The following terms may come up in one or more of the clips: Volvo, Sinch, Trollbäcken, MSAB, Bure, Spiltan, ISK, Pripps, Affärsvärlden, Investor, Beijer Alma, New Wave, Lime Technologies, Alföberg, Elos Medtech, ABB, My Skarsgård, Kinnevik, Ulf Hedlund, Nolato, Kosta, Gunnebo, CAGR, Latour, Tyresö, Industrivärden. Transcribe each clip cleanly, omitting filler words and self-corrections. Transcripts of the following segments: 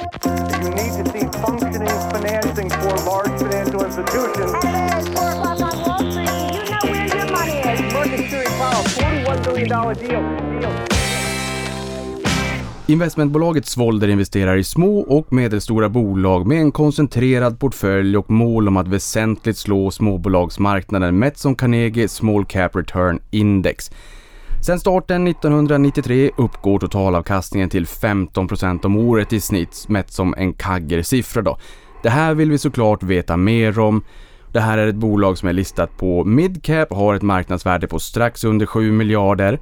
You need to see functioning financing for large financial institutions. At 4 o'clock on Wall Street, you know where your money is. Mercury Powell, $41 billion deal. Investmentbolaget Svolder investerar i små och medelstora bolag med en koncentrerad portfölj och mål om att väsentligt slå småbolagsmarknaden mätt som Carnegie Small Cap Return Index. Sedan starten 1993 uppgår totalavkastningen till 15% om året i snitt, mätt som en kaggersiffra då. Det här vill vi såklart veta mer om. Det här är ett bolag som är listat på midcap, har ett marknadsvärde på strax under 7 miljarder.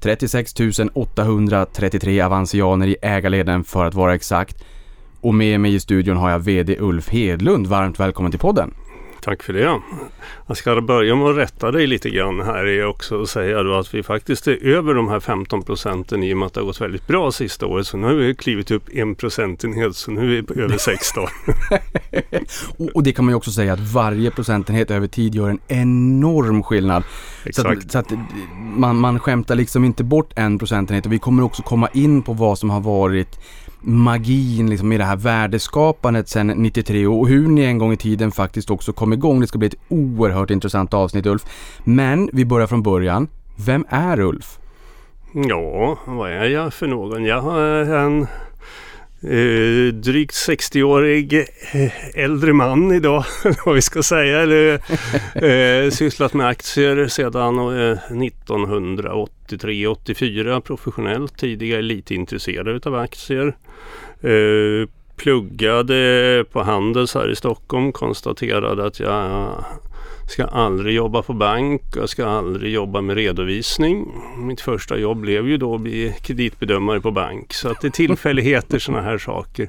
36 833 avansianer i ägarleden för att vara exakt. Och med mig i studion har jag vd Ulf Hedlund. Varmt välkommen till podden. Tack för det. Jag ska börja med att rätta dig lite grann här är också och säga då att vi faktiskt är över de här 15% i och med att det har gått väldigt bra sista året. Så nu har vi klivit upp 1 procentenhet, så nu är vi över 16. Och det kan man ju också säga att varje procentenhet över tid gör en enorm skillnad. Exakt. Så att man skämtar liksom inte bort 1 procentenhet, och vi kommer också komma in på vad som har varit magin liksom i det här värdeskapandet sedan 93 och hur ni en gång i tiden faktiskt också kom igång. Det ska bli ett oerhört intressant avsnitt, Ulf. Men vi börjar från början. Vem är Ulf? Ja, vad är jag för någon? Jag är en drygt 60-årig äldre man idag, vad vi ska säga. Eller, sysslat med aktier sedan 1983-84 professionellt. Tidigare lite intresserad av aktier. Pluggade på Handels här i Stockholm. Konstaterade att jag ska aldrig jobba på bank. Jag ska aldrig jobba med redovisning. Mitt första jobb blev ju då att bli kreditbedömare på bank. Så att det är tillfälligheter, sådana här saker.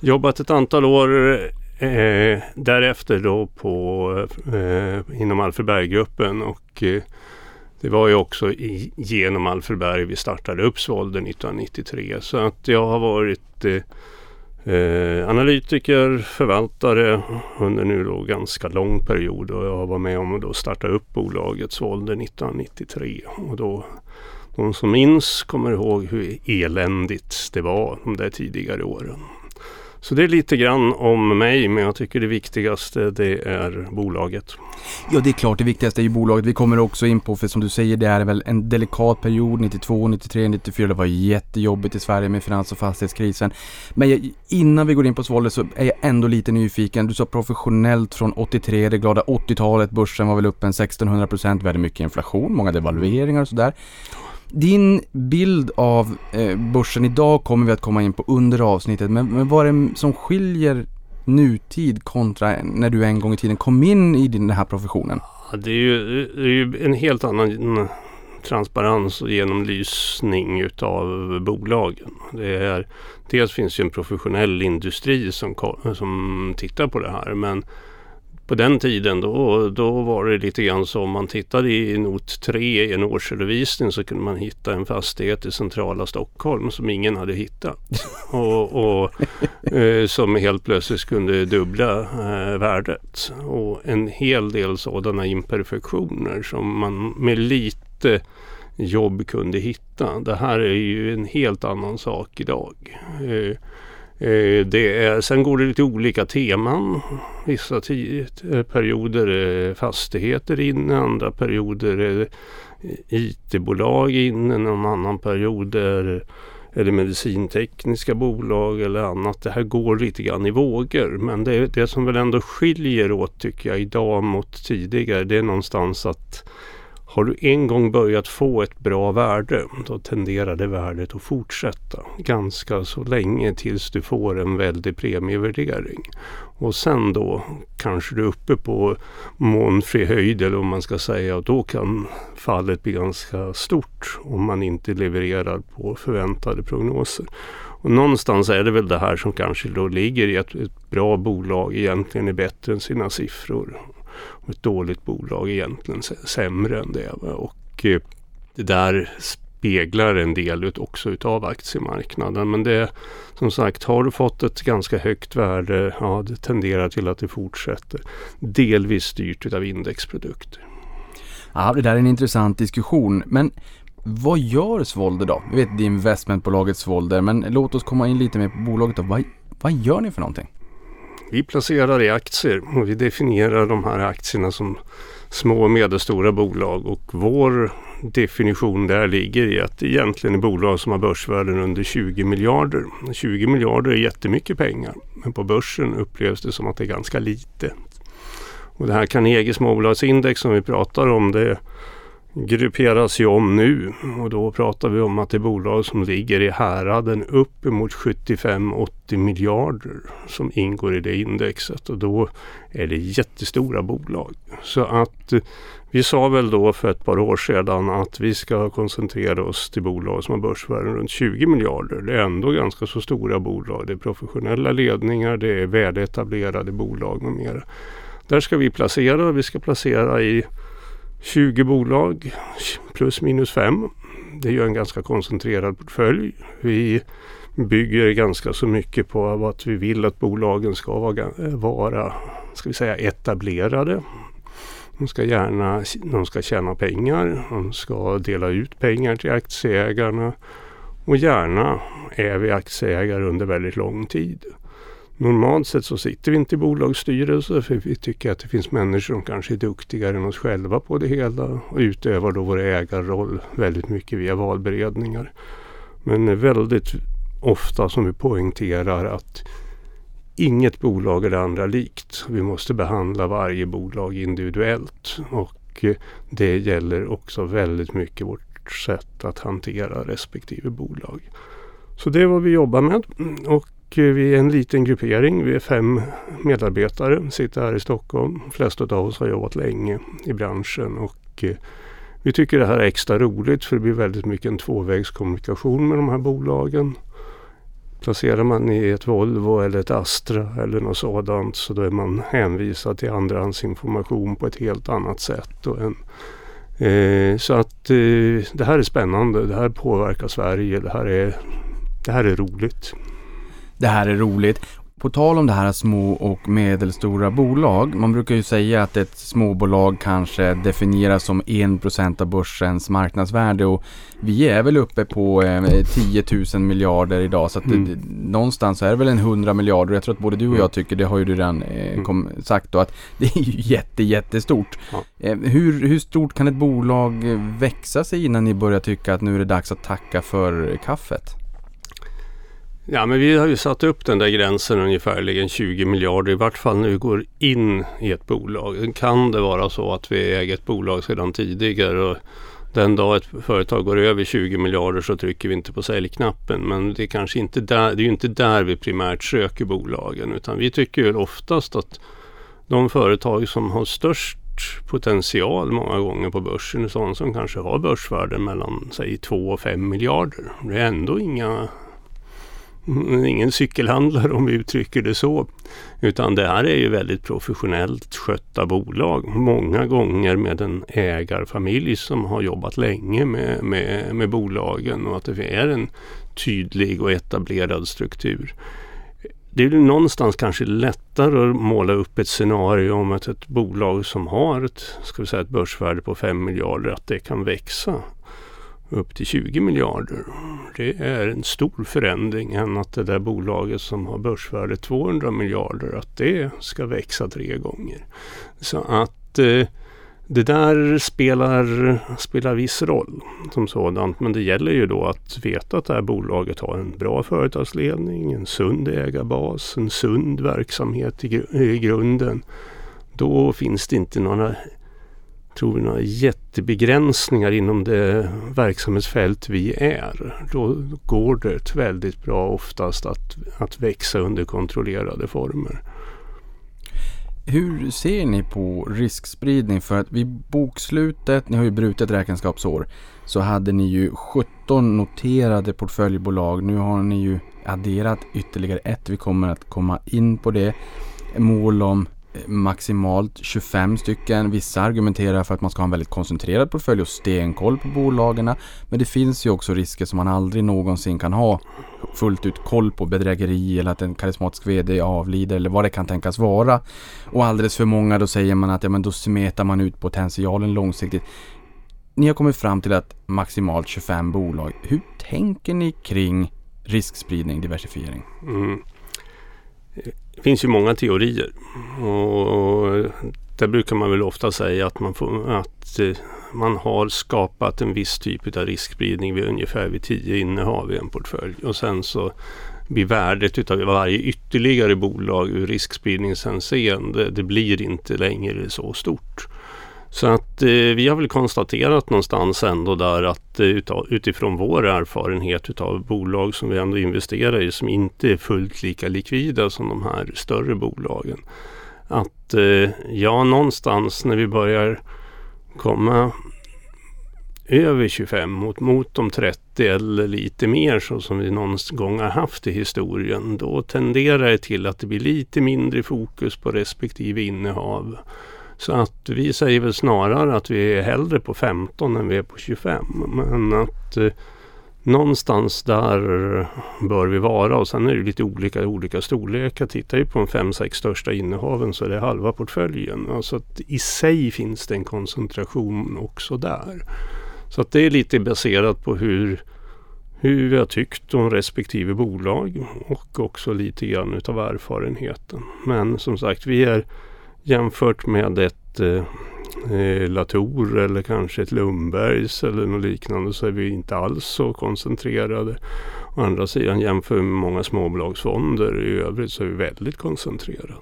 Jobbat ett antal år därefter då på, inom Alföberggruppen. Och det var ju också genom Alföberg vi startade Uppsvolden 1993. Så att jag har varit analytiker, förvaltare under nu då ganska lång period, och jag var med om att då starta upp bolaget Svolder 1993, och då de som minns kommer ihåg hur eländigt det var de där tidigare åren. Så det är lite grann om mig, men jag tycker det viktigaste det är bolaget. Ja, det är klart det viktigaste är ju bolaget. Vi kommer också in på, för som du säger, det är väl en delikat period, 92, 93, 94. Det var jättejobbigt i Sverige med finans- och fastighetskrisen. Men innan vi går in på Svolder så är jag ändå lite nyfiken. Du sa professionellt från 83, det glada 80-talet. Börsen var väl upp en 1600%. Vi hade mycket inflation, många devalveringar och sådär. Din bild av börsen idag kommer vi att komma in på under avsnittet, men vad är det som skiljer nutid kontra när du en gång i tiden kom in i den här professionen? Ja, det är ju en helt annan transparens och genomlysning utav bolagen. Dels finns ju en professionell industri som tittar på det här, men på den tiden då var det lite grann som man tittade i not 3 i en årsredovisning, så kunde man hitta en fastighet i centrala Stockholm som ingen hade hittat och som helt plötsligt kunde dubbla värdet, och en hel del sådana imperfektioner som man med lite jobb kunde hitta. Det här är ju en helt annan sak idag. Sen går det lite olika teman. Vissa perioder är fastigheter inne, andra perioder är IT-bolag inne, någon annan period är det medicintekniska bolag eller annat. Det här går lite grann i vågor, men det som väl ändå skiljer åt tycker jag idag mot tidigare, det är någonstans att har du en gång börjat få ett bra värde, då tenderar det värdet att fortsätta ganska så länge tills du får en väldig premievärdering. Och sen då kanske du är uppe på månfri höjd, eller om man ska säga, och då kan fallet bli ganska stort om man inte levererar på förväntade prognoser. Och någonstans är det väl det här som kanske då ligger i att ett bra bolag egentligen är bättre än sina siffror. Ett dåligt bolag egentligen sämre än det. Och det där speglar en del också utav aktiemarknaden. Men det, som sagt, har du fått ett ganska högt värde, ja, det tenderar till att det fortsätter. Delvis styrt utav indexprodukter. Ja, det där är en intressant diskussion. Men vad gör Svolder då? Vi vet, det är investmentbolaget Svolder, men låt oss komma in lite mer på bolaget då. Vad Vad gör ni för någonting? Vi placerar i aktier och vi definierar de här aktierna som små och medelstora bolag, och vår definition där ligger i att det egentligen är bolag som har börsvärden under 20 miljarder. 20 miljarder är jättemycket pengar, men på börsen upplevs det som att det är ganska lite. Och det här Carnegie småbolagsindex som vi pratar om, det grupperas ju om nu, och då pratar vi om att det är bolag som ligger i häraden uppemot 75-80 miljarder som ingår i det indexet, och då är det jättestora bolag. Så att vi sa väl då för ett par år sedan att vi ska koncentrera oss till bolag som har börsvärden runt 20 miljarder. Det är ändå ganska så stora bolag, det är professionella ledningar, det är värdeetablerade bolag och mer. Där ska vi placera, i 20 bolag plus minus 5. Det är ju en ganska koncentrerad portfölj. Vi bygger ganska så mycket på att vi vill att bolagen ska vara, ska vi säga, etablerade. De ska tjäna pengar, de ska dela ut pengar till aktieägarna, och gärna är vi aktieägare under väldigt lång tid. Normalt sett så sitter vi inte i bolagsstyrelser, för vi tycker att det finns människor som kanske är duktigare än oss själva på det hela, och utövar då vår ägarroll väldigt mycket via valberedningar. Men väldigt ofta som vi poängterar att inget bolag är det andra likt. Vi måste behandla varje bolag individuellt, och det gäller också väldigt mycket vårt sätt att hantera respektive bolag. Så det är vad vi jobbar med, och vi är en liten gruppering. Vi är 5 medarbetare, sitter här i Stockholm. De flesta av oss har jobbat länge i branschen, och vi tycker det här är extra roligt, för det blir väldigt mycket en tvåvägskommunikation med de här bolagen. Placerar man i ett Volvo eller ett Astra eller något sådant, så då är man hänvisad till andrahandsinformation på ett helt annat sätt. Och så att det här är spännande, det här påverkar Sverige, det här är roligt. Det här är roligt. På tal om det här små och medelstora bolag, man brukar ju säga att ett småbolag kanske definieras som 1% av börsens marknadsvärde, och vi är väl uppe på 10 000 miljarder idag, så att någonstans är det väl en 100 miljarder. Jag tror att både du och jag tycker, det har ju du redan sagt då, att det är ju jättestort. Ja. Hur stort kan ett bolag växa sig innan ni börjar tycka att nu är det dags att tacka för kaffet? Ja, men vi har ju satt upp den där gränsen ungefärligen 20 miljarder, i vart fall nu går in i ett bolag. Kan det vara så att vi äger ett bolag sedan tidigare, och den dag ett företag går över 20 miljarder så trycker vi inte på säljknappen, men det är kanske inte där, det är ju inte där vi primärt söker bolagen, utan vi tycker ju oftast att de företag som har störst potential många gånger på börsen är sådana som kanske har börsvärden mellan säg 2 och 5 miljarder. Det är ändå ingen cykelhandlare om vi uttrycker det så, utan det här är ju väldigt professionellt skötta bolag, många gånger med en ägarfamilj som har jobbat länge med bolagen, och att det är en tydlig och etablerad struktur. Det är ju någonstans kanske lättare att måla upp ett scenario om att ett bolag som har ett börsvärde på 5 miljarder att det kan växa upp till 20 miljarder. Det är en stor förändring än att det där bolaget som har börsvärde 200 miljarder att det ska växa 3 gånger. Så att det där spelar viss roll som sådant, men det gäller ju då att veta att det här bolaget har en bra företagsledning, en sund ägarbas, en sund verksamhet i grunden. Då finns det inte några jättebegränsningar inom det verksamhetsfält vi är. Då går det väldigt bra oftast att växa under kontrollerade former. Hur ser ni på riskspridning? För att vid bokslutet, ni har ju brutit räkenskapsår, så hade ni ju 17 noterade portföljbolag. Nu har ni ju adderat ytterligare ett. Vi kommer att komma in på det. Mål om maximalt 25 stycken. Vissa argumenterar för att man ska ha en väldigt koncentrerad portfölj och stenkoll på bolagen, men det finns ju också risker som man aldrig någonsin kan ha fullt ut koll på, bedrägeri eller att en karismatisk vd avlider eller vad det kan tänkas vara. Och alldeles för många, då säger man att ja, men då smetar man ut potentialen långsiktigt. Ni har kommit fram till att maximalt 25 bolag. Hur tänker ni kring riskspridning, diversifiering? Det finns ju många teorier och där brukar man väl ofta säga att man har skapat en viss typ av riskspridning vid ungefär vid 10 innehav i en portfölj och sen så blir värdet utav varje ytterligare bolag ur riskspridningshänseende, det blir inte längre så stort. Så att vi har väl konstaterat någonstans ändå där att utifrån vår erfarenhet utav bolag som vi ändå investerar i som inte är fullt lika likvida som de här större bolagen. Att någonstans när vi börjar komma över 25 mot de 30 eller lite mer så som vi någon gång har haft i historien, då tenderar det till att det blir lite mindre fokus på respektive innehav. Så att vi säger väl snarare att vi är hellre på 15 än vi är på 25. Men att någonstans där bör vi vara. Och sen är det lite olika storlekar. Tittar vi på de 5-6 största innehaven så är det halva portföljen. Alltså att i sig finns det en koncentration också där. Så att det är lite baserat på hur vi har tyckt om respektive bolag. Och också lite grann utav erfarenheten. Men som sagt, vi är... jämfört med ett Latour eller kanske ett Lundbergs eller något liknande så är vi inte alls så koncentrerade. Å andra sidan jämför med många småbolagsfonder i övrigt så är vi väldigt koncentrerade.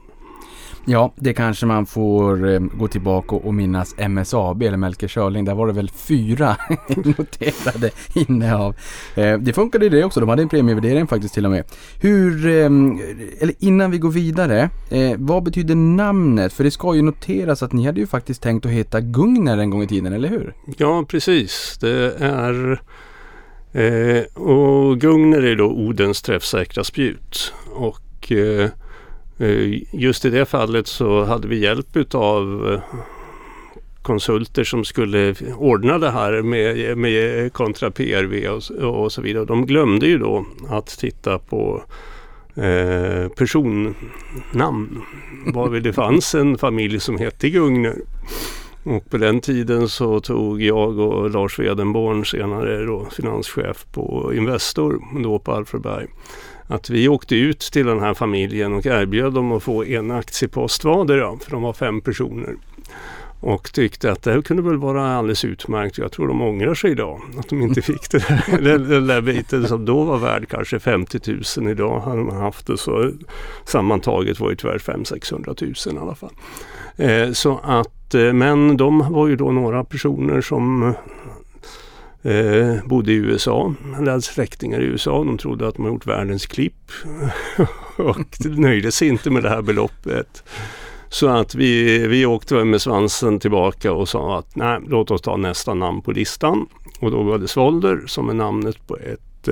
Ja, det kanske man får gå tillbaka och minnas MSAB eller Melker Körling. Där var det väl 4 noterade innehav. Det funkade det också. De hade en premievärdering faktiskt till och med. Eller innan vi går vidare, vad betyder namnet? För det ska ju noteras att ni hade ju faktiskt tänkt att heta Gungnir en gång i tiden, eller hur? Ja, precis. Det är... och Gungnir är då Odens träffsäkra spjut. Och... just i det fallet så hade vi hjälp av konsulter som skulle ordna det här med kontra PRV och så vidare. De glömde ju då att titta på personnamn. Varvid det fanns en familj som hette Gungnir. Och på den tiden så tog jag och Lars Wedenborn, senare då finanschef på Investor, då på Alföberg, att vi åkte ut till den här familjen och erbjöd dem att få en aktiepost vadera, för de var 5 personer. Och tyckte att det här kunde väl vara alldeles utmärkt. Jag tror de ångrar sig idag att de inte fick det där. Den där biten som då var värd kanske 50 000. Idag hade man haft det så sammantaget var det värt 500-600 000 i alla fall. Så att, men de var ju då några personer som... bodde i USA, hade släktingar i USA. De trodde att de hade gjort världens klipp och nöjde sig inte med det här beloppet. Så att vi åkte med svansen tillbaka och sa att nej, låt oss ta nästa namn på listan. Och då var det Svolder som är namnet på ett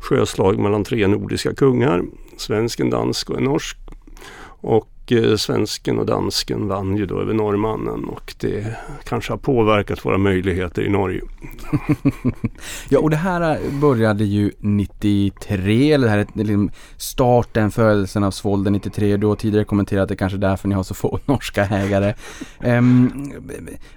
sjöslag mellan 3 nordiska kungar. Svensken, dansk och en norsk. Och svensken och dansken vann ju då över norrmannen och det kanske har påverkat våra möjligheter i Norge. Ja, och det här började ju 93, eller det här är starten, födelsen av Svolder 93. Du har tidigare kommenterat att det kanske är därför ni har så få norska ägare.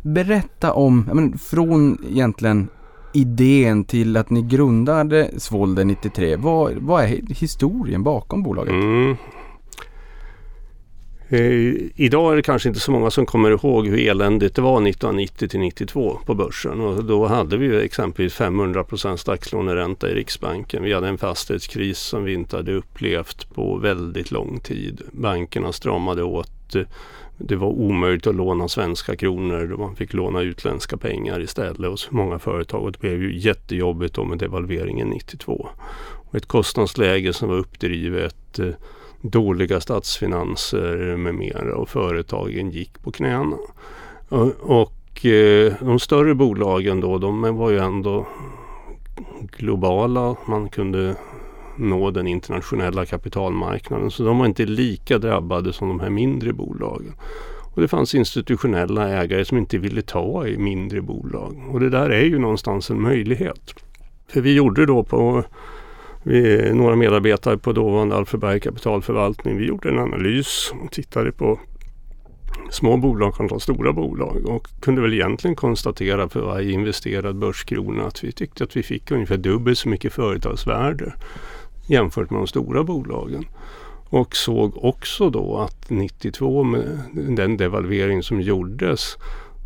Berätta om, från egentligen idén till att ni grundade Svolder 93. Vad är historien bakom bolaget? Idag är det kanske inte så många som kommer ihåg hur eländigt det var 1990-92 på börsen, och då hade vi exempelvis 500% dagslåneränta i Riksbanken. Vi hade en fastighetskris som vi inte hade upplevt på väldigt lång tid. Bankerna stramade åt, det var omöjligt att låna svenska kronor, man fick låna utländska pengar istället hos många företag, och det blev ju jättejobbigt med devalveringen 92. Och ett kostnadsläge som var uppdrivet, dåliga statsfinanser med mera, och företagen gick på knäna. Och de större bolagen då, de var ju ändå globala. Man kunde nå den internationella kapitalmarknaden, så de var inte lika drabbade som de här mindre bolagen. Och det fanns institutionella ägare som inte ville ta i mindre bolag. Och det där är ju någonstans en möjlighet. För vi gjorde då några medarbetare på dåvarande Alföberg kapitalförvaltning. Vi gjorde en analys och tittade på små bolag kontra stora bolag och kunde väl egentligen konstatera för varje investerad börskrona att vi tyckte att vi fick ungefär dubbelt så mycket företagsvärde jämfört med de stora bolagen. Och såg också då att 92 med den devalvering som gjordes,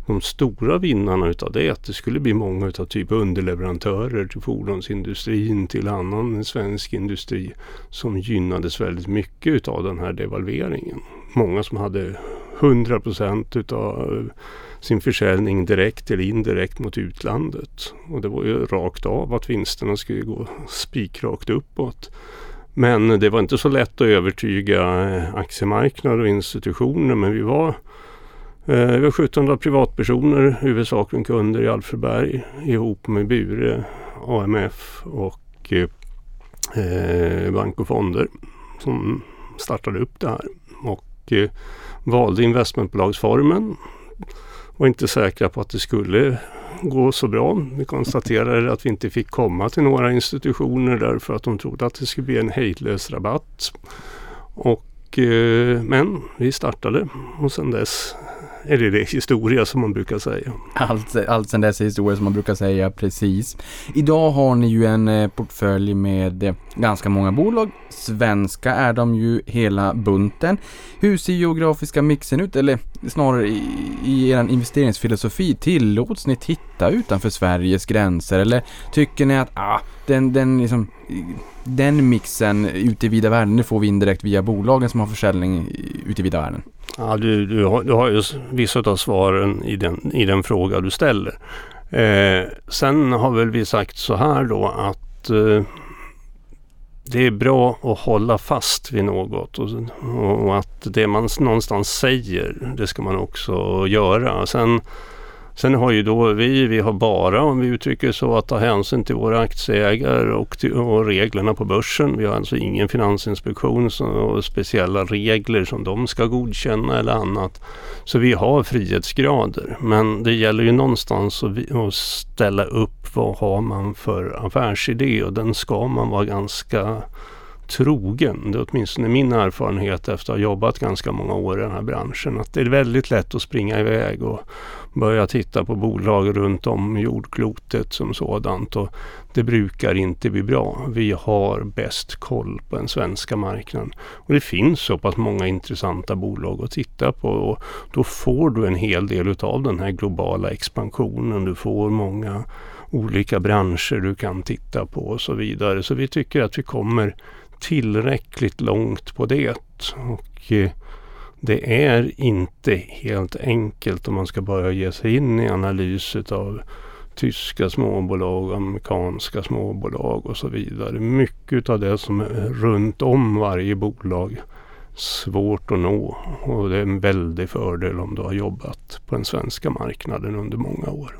de stora vinnarna utav det, att det skulle bli många utav typ underleverantörer till fordonsindustrin, till annan svensk industri som gynnades väldigt mycket utav den här devalveringen. Många som hade 100% utav sin försäljning direkt eller indirekt mot utlandet. Och det var ju rakt av att vinsterna skulle gå spikrakt uppåt. Men det var inte så lätt att övertyga aktiemarknader och institutioner, men vi var över 1700 privatpersoner, huvudsakligen kunder i Alföberg, ihop med Bure, AMF och bank och fonder som startade upp det här. Och valde investmentbolagsformen. Var inte säkra på att det skulle gå så bra. Vi konstaterade att vi inte fick komma till några institutioner därför att de trodde att det skulle bli en hejdlös rabatt. Och, men vi startade och sen dess är det historia som man brukar säga. Allt sen dess är historia som man brukar säga, precis. Idag har ni ju en portfölj med ganska många bolag. Svenska är de ju hela bunten. Hur ser geografiska mixen ut? Eller snarare i er investeringsfilosofi, tillåts ni titta utanför Sveriges gränser? Eller tycker ni att den mixen ute i vida världen, nu får vi indirekt via bolagen som har försäljning ute i vida världen? Ja, du har ju vissa av svaren i den fråga du ställer. Sen har väl vi sagt så här då att det är bra att hålla fast vid något och att det man någonstans säger, det ska man också göra. Sen har ju då vi har bara, om vi uttrycker så, att ta hänsyn till våra aktieägare och reglerna på börsen. Vi har alltså ingen finansinspektion och speciella regler som de ska godkänna eller annat. Så vi har frihetsgrader, men det gäller ju någonstans att ställa upp vad har man för affärsidé, och den ska man vara ganska trogen. Det är åtminstone min erfarenhet efter att ha jobbat ganska många år i den här branschen, att det är väldigt lätt att springa iväg och börja titta på bolag runt om jordklotet som sådant, och det brukar inte bli bra. Vi har bäst koll på den svenska marknaden och det finns så pass många intressanta bolag att titta på, och då får du en hel del utav den här globala expansionen. Du får många olika branscher du kan titta på och så vidare. Så vi tycker att vi kommer tillräckligt långt på det, och det är inte helt enkelt om man ska börja ge sig in i analys av tyska småbolag, amerikanska småbolag och så vidare. Mycket av det som är runt om varje bolag svårt att nå, och det är en väldig fördel om du har jobbat på den svenska marknaden under många år.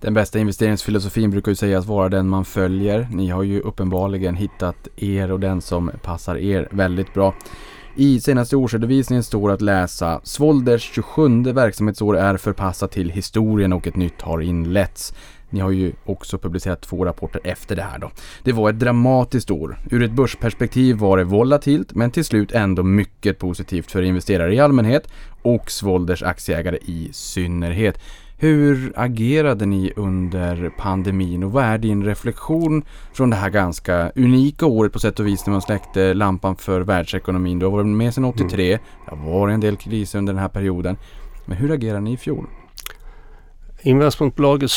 Den bästa investeringsfilosofin brukar ju sägas vara den man följer. Ni har ju uppenbarligen hittat er och den som passar er väldigt bra. I senaste årsredovisningen står att läsa: Svolders 27:e verksamhetsår är förpassat till historien och ett nytt har inletts. Ni har ju också publicerat 2 rapporter efter det här då. Det var ett dramatiskt år. Ur ett börsperspektiv var det volatilt, men till slut ändå mycket positivt för investerare i allmänhet och Svolders aktieägare i synnerhet. Hur agerade ni under pandemin, och vad är din reflektion från det här ganska unika året på sätt och vis när man släckte lampan för världsekonomin? Du har varit med sedan 83, det har varit en del kriser under den här perioden. Men hur agerade ni i fjol? Investmentbolagets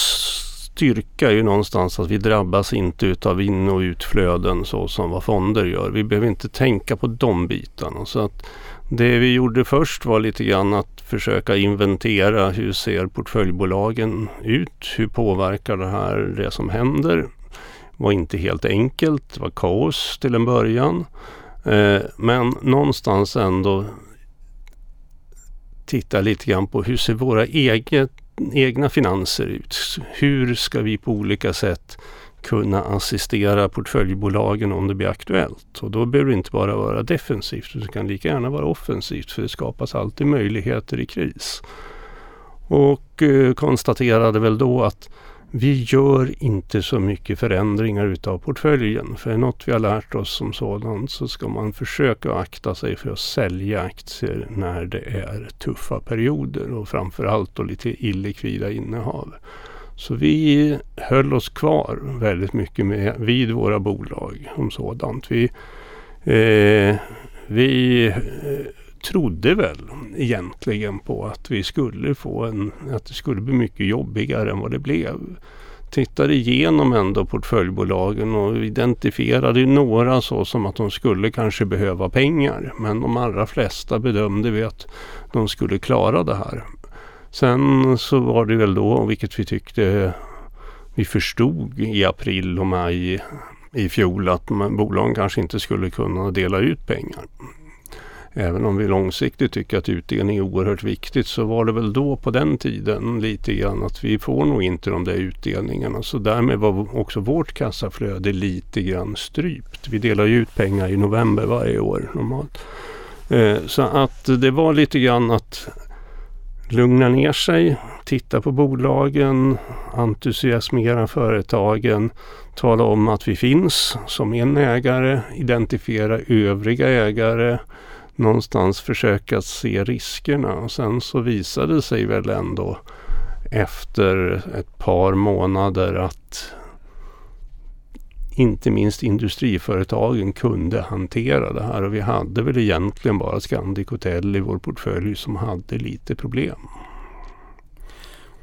styrka är ju någonstans att vi drabbas inte utav in- och utflöden så som vad fonder gör. Vi behöver inte tänka på de bitarna, så att det vi gjorde först var lite grann att försöka inventera hur ser portföljbolagen ut, hur påverkar det här det som händer. Det var inte helt enkelt, det var kaos till en början, men någonstans ändå titta lite grann på hur ser våra egna finanser ut, hur ska vi på olika sätt kunna assistera portföljbolagen om det blir aktuellt. Och då behöver det inte bara vara defensivt, utan det kan lika gärna vara offensivt, för det skapas alltid möjligheter i kris. Och konstaterade väl då att vi gör inte så mycket förändringar utav portföljen. För något vi har lärt oss som sådant, så ska man försöka akta sig för att sälja aktier när det är tuffa perioder och framförallt då lite illikvida innehav. Så vi höll oss kvar väldigt mycket vid våra bolag om sådant. Vi Vi trodde väl egentligen på att vi skulle få att det skulle bli mycket jobbigare än vad det blev. Tittade igenom ändå portföljbolagen och identifierade några så som att de skulle kanske behöva pengar. Men de allra flesta bedömde vi att de skulle klara det här. Sen så var det väl då, vilket vi tyckte vi förstod i april och maj i fjol, att bolagen kanske inte skulle kunna dela ut pengar. Även om vi långsiktigt tycker att utdelning är oerhört viktigt, så var det väl då på den tiden lite grann att vi får nog inte de där utdelningarna. Så därmed var också vårt kassaflöde lite grann strypt. Vi delar ju ut pengar i november varje år normalt. Så att det var lite grann att lugna ner sig, titta på bolagen, entusiasmera företagen, tala om att vi finns som en ägare, identifiera övriga ägare, någonstans försöka se riskerna. Och sen så visade det sig väl ändå efter ett par månader att inte minst industriföretagen kunde hantera det här, och vi hade väl egentligen bara Scandic Hotel i vår portfölj som hade lite problem.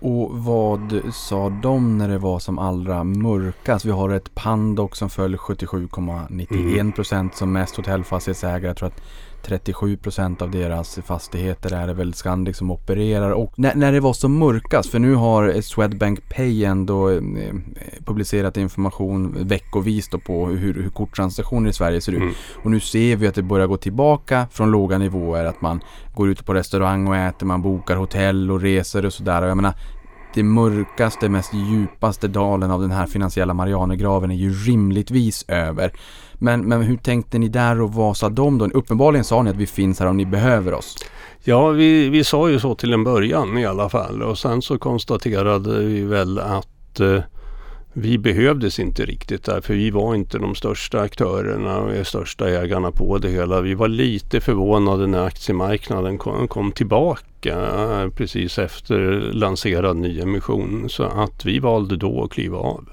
Och vad sa de när det var som allra mörkast? Vi har ett Pandox som föll 77,91% som mest. Hotellfastighetsägare, jag tror att 37% av deras fastigheter är det väl Scandic som opererar. Och när det var som mörkast, för nu har Swedbank Pay ändå publicerat information veckovis då på hur korttransaktioner i Sverige ser ut. Och nu ser vi att det börjar gå tillbaka från låga nivåer, att man går ut på restaurang och äter, man bokar hotell och reser och sådär. Och jag menar, det mörkaste, mest djupaste dalen av den här finansiella Marianergraven är ju rimligtvis över. Men hur tänkte ni där, och vad sa de då? Uppenbarligen sa ni att vi finns här om ni behöver oss. Ja, vi sa ju så till en början i alla fall, och sen så konstaterade vi väl att vi behövdes inte riktigt där, för vi var inte de största aktörerna och de största ägarna på det hela. Vi var lite förvånade när aktiemarknaden kom tillbaka precis efter lanserad nyemission, så att vi valde då att kliva av.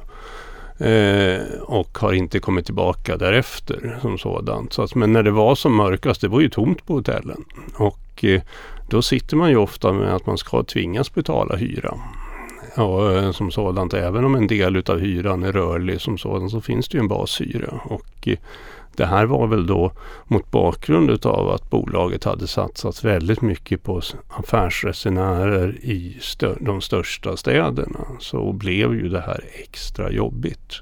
Och har inte kommit tillbaka därefter som sådant. Så att, men när det var som mörkast, det var ju tomt på hotellen. Och då sitter man ju ofta med att man ska tvingas betala hyra. Ja, som sådant, även om en del utav hyran är rörlig som sådan, så finns det ju en bashyra. Och det här var väl då mot bakgrund utav att bolaget hade satsat väldigt mycket på affärsresenärer i de största städerna, så blev ju det här extra jobbigt.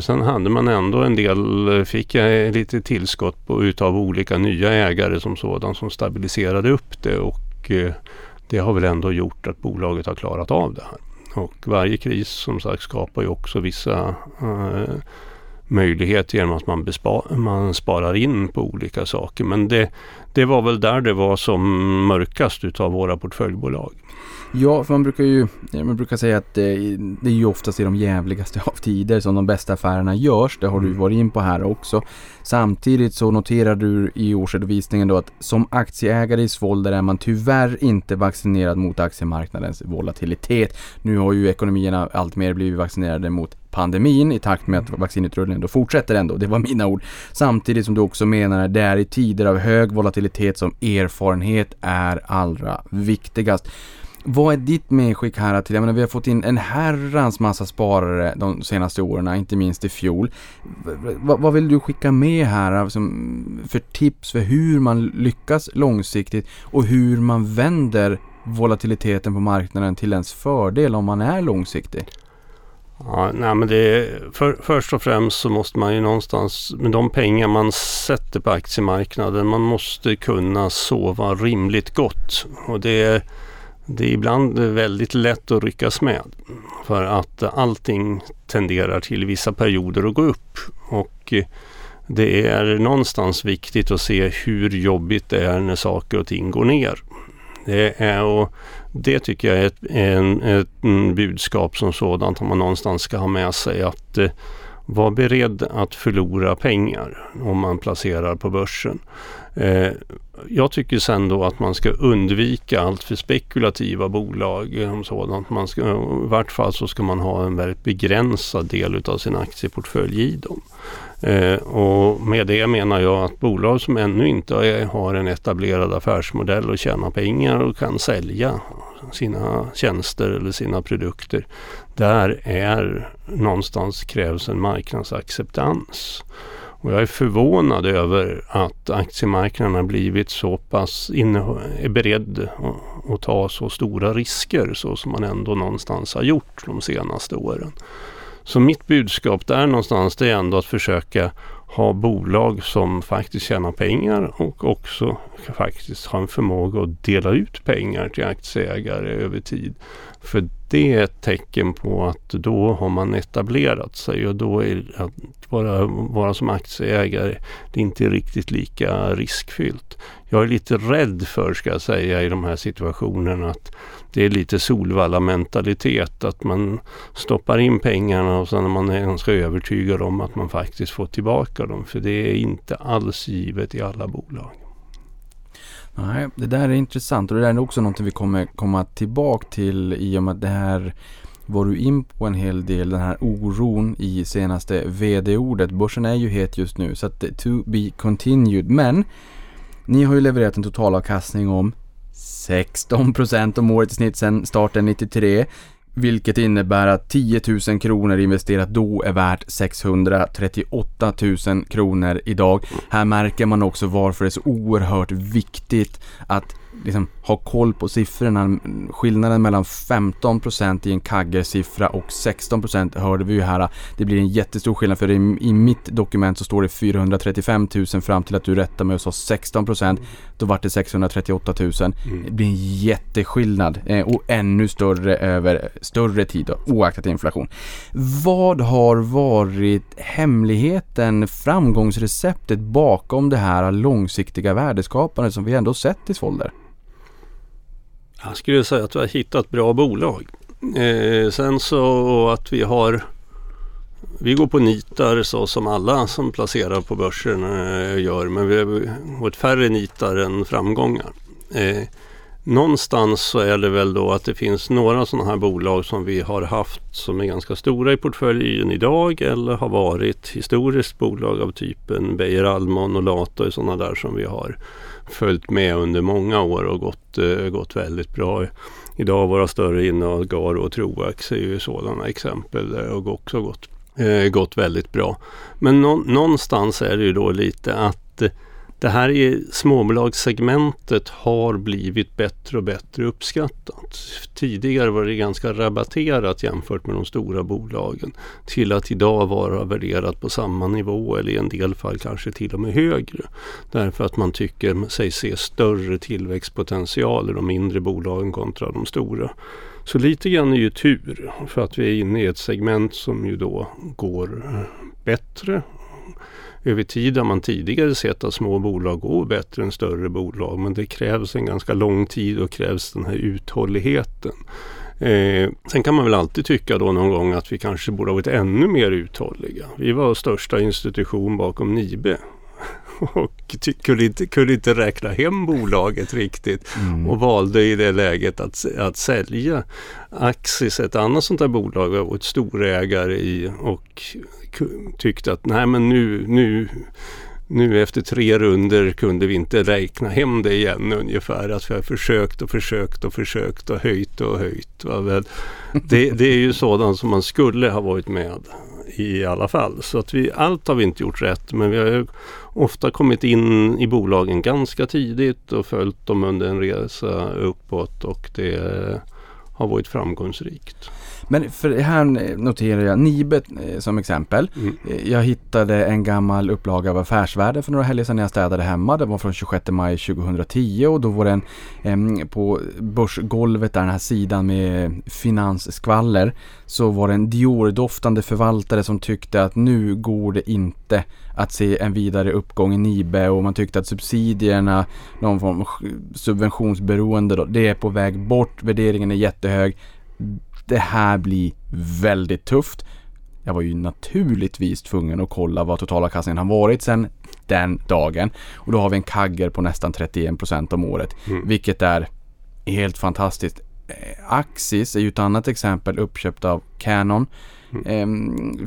Sen hade man ändå en del, fick jag lite tillskott på, utav olika nya ägare som sådan, som stabiliserade upp det, och det har väl ändå gjort att bolaget har klarat av det här. Och varje kris som sagt skapar ju också vissa möjligheter genom att man sparar in på olika saker. Men det var väl där det var som mörkast utav våra portföljbolag. Ja, för man brukar säga att det är ju oftast i de jävligaste av tider som de bästa affärerna görs. Det har du varit in på här också. Samtidigt så noterar du i årsredovisningen då att som aktieägare i Svolder är man tyvärr inte vaccinerad mot aktiemarknadens volatilitet. Nu har ju ekonomierna allt mer blivit vaccinerade mot pandemin i takt med att vaccinutrullningen då fortsätter ändå. Det var mina ord. Samtidigt som du också menar att det är i tider av hög volatilitet som erfarenhet är allra viktigast. Vad är ditt medskick här till? Jag menar, vi har fått in en herrans massa sparare de senaste åren, inte minst i fjol. Vad vill du skicka med här för tips för hur man lyckas långsiktigt och hur man vänder volatiliteten på marknaden till ens fördel om man är långsiktig? Ja, nej, men först och främst så måste man ju någonstans, med de pengar man sätter på aktiemarknaden, man måste kunna sova rimligt gott. Och det är ibland väldigt lätt att ryckas med, för att allting tenderar till vissa perioder att gå upp. Och det är någonstans viktigt att se hur jobbigt det är när saker och ting går ner. Det tycker jag är ett budskap som sådant, om man någonstans ska ha med sig att Var beredd att förlora pengar om man placerar på börsen. Jag tycker sen då att man ska undvika allt för spekulativa bolag och sådant. I vart fall så ska man ha en väldigt begränsad del av sin aktieportfölj i dem. Och med det menar jag att bolag som ännu inte har en etablerad affärsmodell och tjänar pengar och kan sälja sina tjänster eller sina produkter, där är någonstans krävs en marknadsacceptans. Och jag är förvånad över att aktiemarknaden har blivit så pass är beredd att ta så stora risker så som man ändå någonstans har gjort de senaste åren. Så mitt budskap där någonstans är ändå att försöka ha bolag som faktiskt tjänar pengar och också faktiskt ha en förmåga att dela ut pengar till aktieägare över tid. För det är ett tecken på att då har man etablerat sig och då är att vara som aktieägare det är inte riktigt lika riskfyllt. Jag är lite rädd för, ska jag säga, i de här situationerna att det är lite Solvalla-mentalitet att man stoppar in pengarna och sen är man ganska övertygad om att man faktiskt får tillbaka dem, för det är inte alls givet i alla bolag. Nej, det där är intressant och det där är också något vi kommer komma tillbaka till i och med att det här var du in på en hel del, den här oron i senaste vd-ordet. Börsen är ju het just nu, så att to be continued. Men ni har ju levererat en totalavkastning om 16% om året i snitt sedan starten 93, vilket innebär att 10 000 kronor investerat då är värt 638 000 kronor idag. Här märker man också varför det är så oerhört viktigt att liksom ha koll på siffrorna. Skillnaden mellan 15% i en CAGR-siffra och 16% hörde vi ju här. Det blir en jättestor skillnad, för i mitt dokument så står det 435 000 fram till att du rättar mig och sa 16%. Då var det 638 000. Det blir en jätteskillnad och ännu större över större tid oaktat inflation. Vad har varit hemligheten, framgångsreceptet bakom det här långsiktiga värdeskapandet som vi ändå sett i Svolder? Jag skulle säga att vi har hittat bra bolag. Sen så att vi går på nitar så som alla som placerar på börsen gör, men vi har varit färre nitar än framgångar. Någonstans så är det väl då att det finns några sådana här bolag som vi har haft som är ganska stora i portföljen idag eller har varit historiskt bolag av typen Beijer Alma och Latour, sådana där som vi har följt med under många år och gått väldigt bra. Idag våra större innehav, Garo och Troax, är ju sådana exempel där och också gått väldigt bra. Men någonstans är det ju då lite att det här i småbolagssegmentet har blivit bättre och bättre uppskattat. Tidigare var det ganska rabatterat jämfört med de stora bolagen till att idag vara värderat på samma nivå eller i en del fall kanske till och med högre. Därför att man tycker sig se större tillväxtpotential i de mindre bolagen kontra de stora. Så lite grann är ju tur för att vi är inne i ett segment som ju då går bättre. Över tid har man tidigare sett att små bolag går bättre än större bolag, men det krävs en ganska lång tid och krävs den här uthålligheten. Sen kan man väl alltid tycka då någon gång att vi kanske borde ha varit ännu mer uthålliga. Vi var största institution bakom NIBE och kunde inte räkna hem bolaget riktigt och valde i det läget att sälja. Axis, ett annat sånt där bolag, var ett storägare i och tyckte att nej, men nu efter 3 runder kunde vi inte räkna hem det igen ungefär. Att vi har försökt och höjt. Det är ju sådant som man skulle ha varit med i alla fall. Så att allt har vi inte gjort rätt, men vi har ju ofta kommit in i bolagen ganska tidigt och följt dem under en resa uppåt och det har varit framgångsrikt. Men för här noterar jag NIBE som exempel. Jag hittade en gammal upplaga av Affärsvärlden för några helger sedan när jag städade hemma. Det var från 26 maj 2010 och då var den på börsgolvet där, den här sidan med finansskvaller, så var det en Dior-doftande förvaltare som tyckte att nu går det inte att se en vidare uppgång i NIBE, och man tyckte att subsidierna, någon form av subventionsberoende då, det är på väg bort, värderingen är jättehög. Det här blir väldigt tufft. Jag var ju naturligtvis tvungen att kolla vad totalavkastningen har varit sedan den dagen. Och då har vi en kagger på nästan 31% om året. Mm. Vilket är helt fantastiskt. Axis är ju ett annat exempel, uppköpt av Canon. Mm.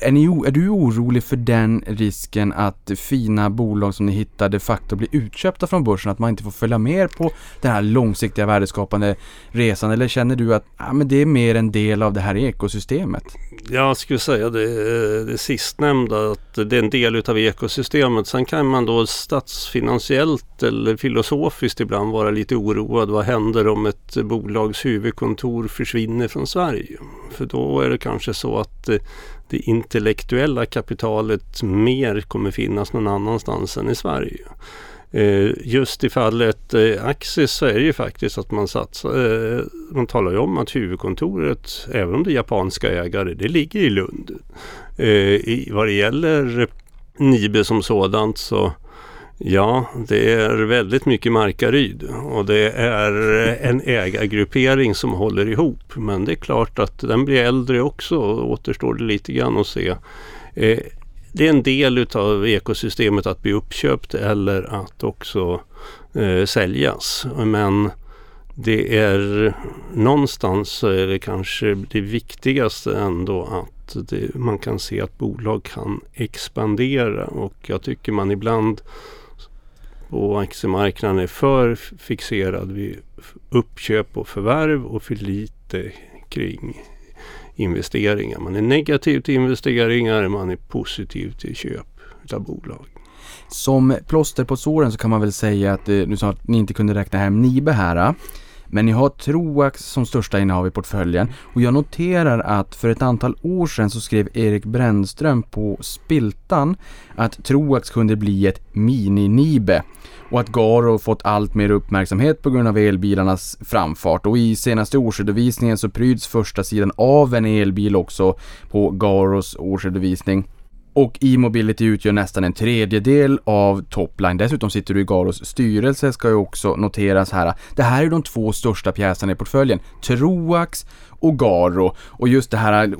Är du orolig för den risken att fina bolag som ni hittar de facto blir utköpta från börsen, att man inte får följa med på den här långsiktiga värdeskapande resan, eller känner du att men det är mer en del av det här ekosystemet? Jag skulle säga det sistnämnda, att det är en del utav ekosystemet. Sen kan man då statsfinansiellt eller filosofiskt ibland vara lite oroad. Vad händer om ett bolags huvudkontor försvinner från Sverige? För då är det kanske så att det intellektuella kapitalet mer kommer finnas någon annanstans än i Sverige. Just i fallet Axis så är det ju faktiskt att man satsar, man talar ju om att huvudkontoret, även om det är japanska ägare, det ligger i Lund. Vad det gäller NIBE som sådant så ja, det är väldigt mycket Markaryd och det är en ägargruppering som håller ihop, men det är klart att den blir äldre också och återstår det lite grann att se. Det är en del av ekosystemet att bli uppköpt eller att också säljas, men det är någonstans är det kanske det viktigaste ändå att man kan se att bolag kan expandera, och jag tycker man ibland på aktiemarknaden är för fixerad vid uppköp och förvärv och för lite kring investeringar. Man är negativ till investeringar, man är positiv till köp av bolag. Som plåster på såren så kan man väl säga att nu sa att ni inte kunde räkna hem NIBE här, men ni har Troax som största innehav i portföljen, och jag noterar att för ett antal år sedan så skrev Erik Brännström på Spiltan att Troax kunde bli ett mini-NIBE och att Garo fått allt mer uppmärksamhet på grund av elbilarnas framfart, och i senaste årsredovisningen så pryds första sidan av en elbil också på Garos årsredovisning. Och e-mobility utgör nästan en tredjedel av topline. Dessutom sitter du i Garos styrelse, ska ju också noteras här. Det här är de två största pjäserna i portföljen. Troax och Garo. Och just det här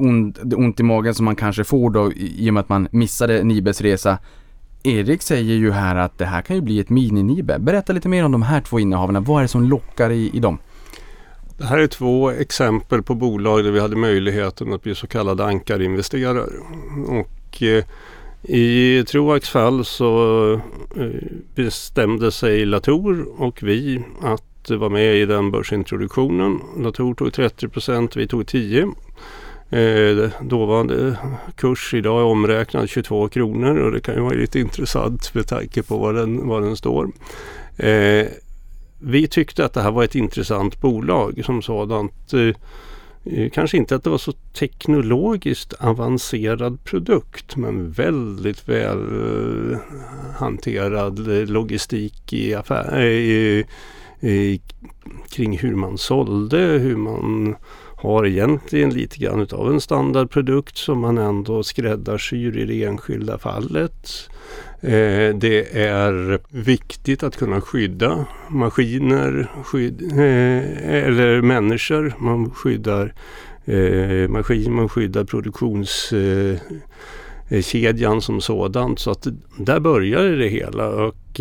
ont i magen som man kanske får då i och med att man missade Nibes resa. Erik säger ju här att det här kan ju bli ett mini-Nibe. Berätta lite mer om de här två innehavarna. Vad är det som lockar i dem? Det här är två exempel på bolag där vi hade möjligheten att bli så kallade ankarinvesterare. Och i Troax fall så bestämde sig Latour och vi att vara med i den börsintroduktionen. Latour tog 30%, vi tog 10%. Dåvarande kurs idag är omräknad 22 kronor och det kan ju vara lite intressant med tanke på vad den står. Vi tyckte att det här var ett intressant bolag som sådant. Kanske inte att det var så teknologiskt avancerad produkt, men väldigt väl hanterad logistik i affär, kring hur man sålde, hur man har egentligen lite grann av en standardprodukt som man ändå skräddarsyr i det enskilda fallet. Det är viktigt att kunna skydda maskiner eller människor. Man skyddar maskiner, man skyddar produktionskedjan som sådant. Så att där börjar det hela, och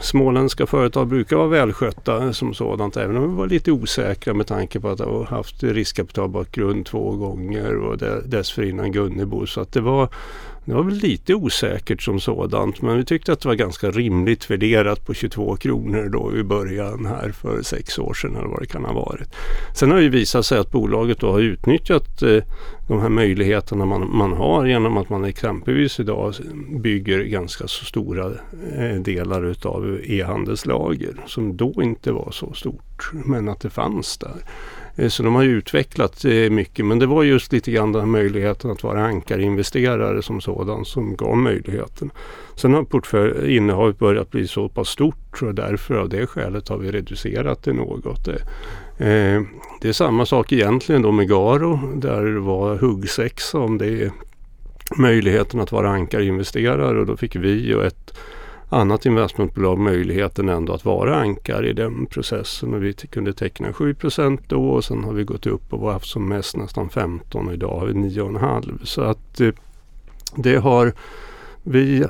småländska företag brukar vara välskötta som sådant, även om vi var lite osäkra med tanke på att jag har haft riskkapitalbakgrund 2 gånger och dessförinnan Gunnebo, så att det var väl lite osäkert som sådant, men vi tyckte att det var ganska rimligt värderat på 22 kronor då i början här för 6 år sedan eller vad det kan ha varit. Sen har ju visat sig att bolaget då har utnyttjat de här möjligheterna man har genom att man exempelvis idag bygger ganska så stora delar utav e-handelslager som då inte var så stort, men att det fanns där. Så de har ju utvecklat mycket, men det var just lite grann den här möjligheten att vara ankarinvesterare som sådan som gav möjligheten. Sen har innehavet börjat bli så pass stort, och därför av det skälet har vi reducerat det något. Det är samma sak egentligen då med Garo, där det var huggsexa om det är möjligheten att vara ankarinvesterare, och då fick vi och ett annat investmentbolag möjligheten ändå att vara ankar i den processen. Och vi kunde teckna 7% då, och sen har vi gått upp och haft som mest nästan 15, och idag har vi 9,5. Så att det har, vi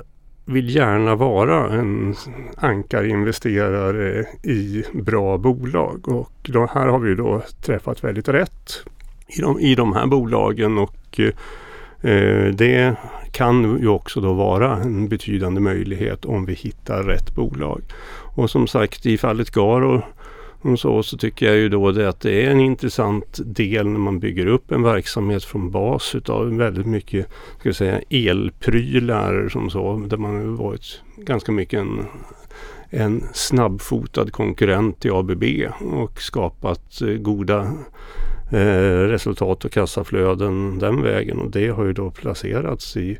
vill gärna vara en ankarinvesterare i bra bolag, och då, här har vi då träffat väldigt rätt i de här bolagen, och det kan ju också då vara en betydande möjlighet om vi hittar rätt bolag. Och som sagt, i fallet Garo och så tycker jag ju då det att det är en intressant del när man bygger upp en verksamhet från bas utav väldigt mycket, ska jag säga, elprylar som så, där man har varit ganska mycket en snabbfotad konkurrent till ABB och skapat goda resultat och kassaflöden den vägen, och det har ju då placerats i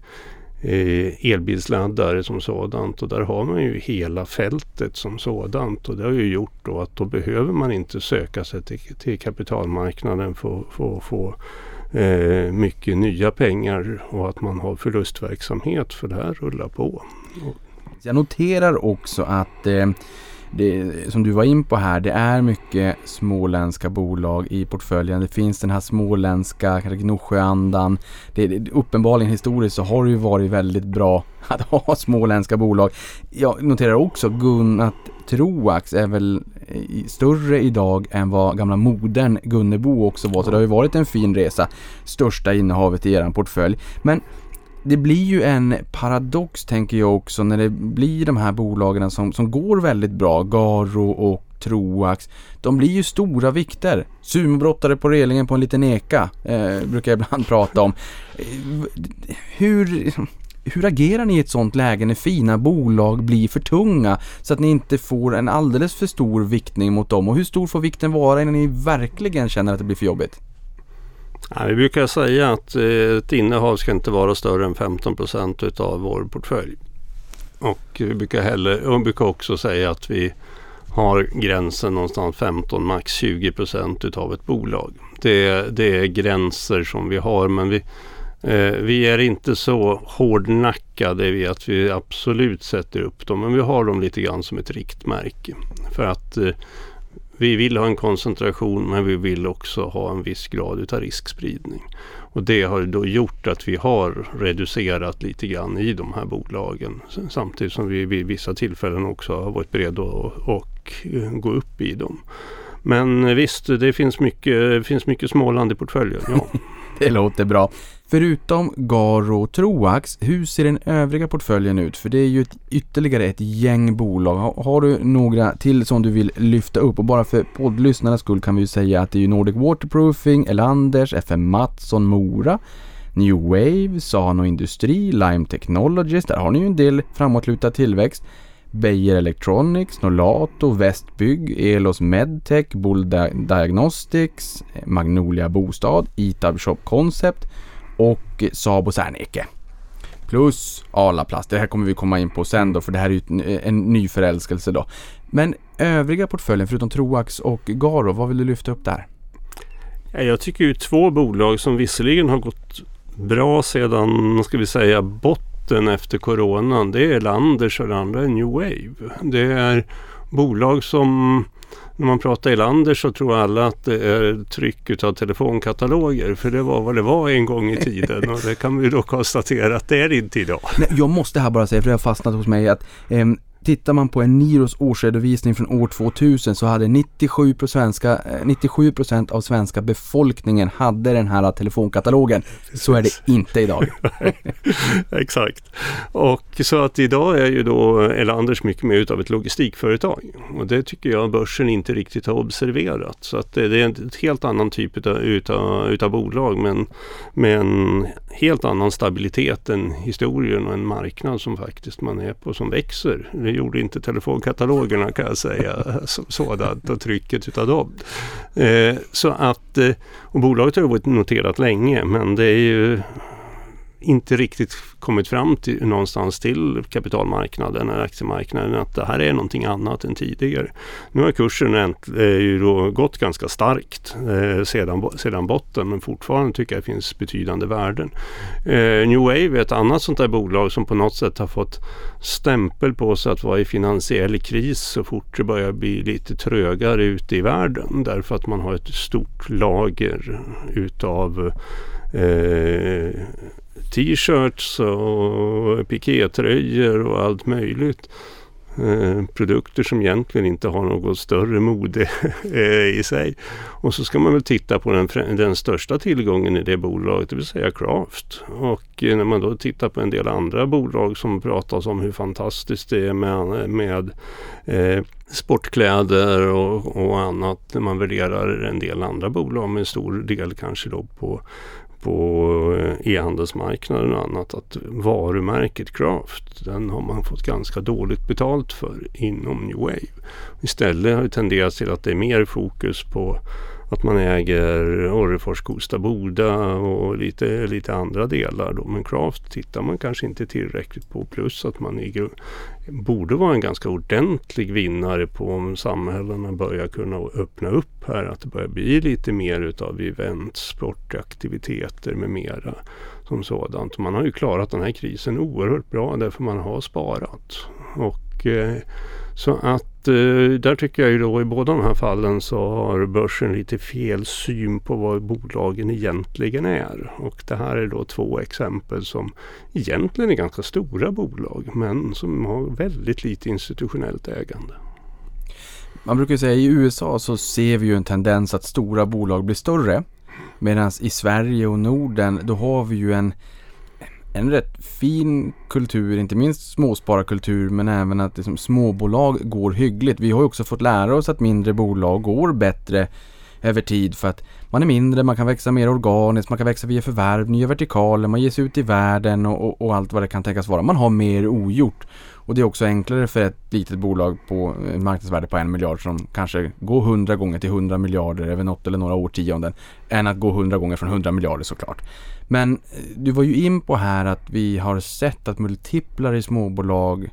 elbilsladdare som sådant, och där har man ju hela fältet som sådant, och det har ju gjort då att då behöver man inte söka sig till kapitalmarknaden för att få mycket nya pengar, och att man har förlustverksamhet, för det här rullar på. Jag noterar också att det, som du var in på här, det är mycket småländska bolag i portföljen. Det finns den här småländska Gnosjöandan. Uppenbarligen historiskt så har det ju varit väldigt bra att ha småländska bolag. Jag noterar också att Troax är väl större idag än vad gamla modern Gunnebo också var. Så det har ju varit en fin resa. Största innehavet i er portfölj. Men det blir ju en paradox, tänker jag också, när det blir de här bolagen som går väldigt bra, Garo och Troax. De blir ju stora vikter. Sumobrottare på relingen på en liten eka, brukar jag ibland prata om. Hur agerar ni i ett sånt läge när fina bolag blir för tunga, så att ni inte får en alldeles för stor viktning mot dem? Och hur stor får vikten vara innan ni verkligen känner att det blir för jobbigt? Ja, vi brukar säga att ett innehav ska inte vara större än 15% utav vår portfölj. Och vi brukar också säga att vi har gränsen någonstans 15, max 20% utav ett bolag. Det är gränser som vi har, men vi är inte så hårdnackade vid att vi absolut sätter upp dem. Men vi har dem lite grann som ett riktmärke, för att vi vill ha en koncentration, men vi vill också ha en viss grad utav riskspridning. Och det har då gjort att vi har reducerat lite grann i de här bolagen, samtidigt som vi vid vissa tillfällen också har varit beredda att gå upp i dem. Men visst, det finns mycket Småland i portföljen, ja. Det låter bra. Förutom Garo och Troax, hur ser den övriga portföljen ut? För det är ju ytterligare ett gäng bolag. Har du några till som du vill lyfta upp? Och bara för poddlyssnarnas skull kan vi ju säga att det är ju Nordic Waterproofing, Elanders, FM Mattsson, Mora, New Wave, Sano Industri, Lime Technologies. Där har ni ju en del framåtlutad tillväxt. Beijer Electronics, Nolato, Västbygg, Elos Medtech, Bull Diagnostics, Magnolia Bostad, Itab Shop Concept och Saab och Serneke. Plus Arla Plast. Det här kommer vi komma in på sen då, för det här är ju en ny förälskelse då. Men övriga portföljen förutom Troax och Garo, vad vill du lyfta upp där? Jag tycker ju två bolag som visserligen har gått bra sedan, ska vi säga, botten efter coronan. Det är Elanders och det andra är New Wave. Det är bolag som, när man pratar i landet så tror alla att det är tryck utav telefonkataloger, för det var vad det var en gång i tiden, och det kan vi då konstatera att det är inte idag. Nej, jag måste här bara säga, för det har fastnat hos mig, att tittar man på Eniros årsredovisning från år 2000 så hade 97% av svenska befolkningen hade den här telefonkatalogen. Så är det inte idag. Exakt. Och så att idag är ju då Elanders mycket mer utav ett logistikföretag. Och det tycker jag börsen inte riktigt har observerat. Så att det är en helt annan typ utav bolag, men med en helt annan stabilitet än historien, och en marknad som faktiskt man är på som växer. Det gjorde inte telefonkatalogerna, kan jag säga, som sådant, och trycket utav dem. Så att, och bolaget har varit noterat länge, men det är ju inte riktigt kommit fram till, någonstans till kapitalmarknaden eller aktiemarknaden, att det här är någonting annat än tidigare. Nu har kursen ju då gått ganska starkt sedan botten, men fortfarande tycker jag det finns betydande värden. New Wave är ett annat sånt där bolag som på något sätt har fått stämpel på sig att vara i finansiell kris så fort det börjar bli lite trögare ute i världen, därför att man har ett stort lager utav t-shirts och pikétröjor och allt möjligt. Produkter som egentligen inte har något större mode i sig. Och så ska man väl titta på den största tillgången i det bolaget, det vill säga Craft. Och när man då tittar på en del andra bolag som pratas om hur fantastiskt det är med sportkläder och annat, när man värderar en del andra bolag med en stor del kanske då på e-handelsmarknaden och annat, att varumärket Craft, den har man fått ganska dåligt betalt för inom New Wave. Istället har det tenderat till att det är mer fokus på att man äger Orrefors, Kosta, Boda och lite andra delar då. Men Craft tittar man kanske inte tillräckligt på, plus att man borde vara en ganska ordentlig vinnare på om samhällena börjar kunna öppna upp här, att det börjar bli lite mer utav events, sportaktiviteter med mera som sådant. Man har ju klarat den här krisen oerhört bra därför man har sparat, och så att där tycker jag ju då i båda de här fallen så har börsen lite fel syn på vad bolagen egentligen är. Och det här är då två exempel som egentligen är ganska stora bolag men som har väldigt lite institutionellt ägande. Man brukar säga i USA så ser vi ju en tendens att stora bolag blir större, medan i Sverige och Norden då har vi ju en rätt fin kultur, inte minst småspararkultur, men även att liksom småbolag går hyggligt. Vi har ju också fått lära oss att mindre bolag går bättre över tid för att man är mindre, man kan växa mer organiskt, man kan växa via förvärv, nya vertikaler, man ges ut i världen och allt vad det kan tänkas vara. Man har mer ogjort, och det är också enklare för ett litet bolag på marknadsvärde på 1 miljard som kanske går 100 gånger till 100 miljarder över något eller några årtionden än att gå 100 gånger från 100 miljarder såklart. Men du var ju in på här att vi har sett att multiplar i småbolag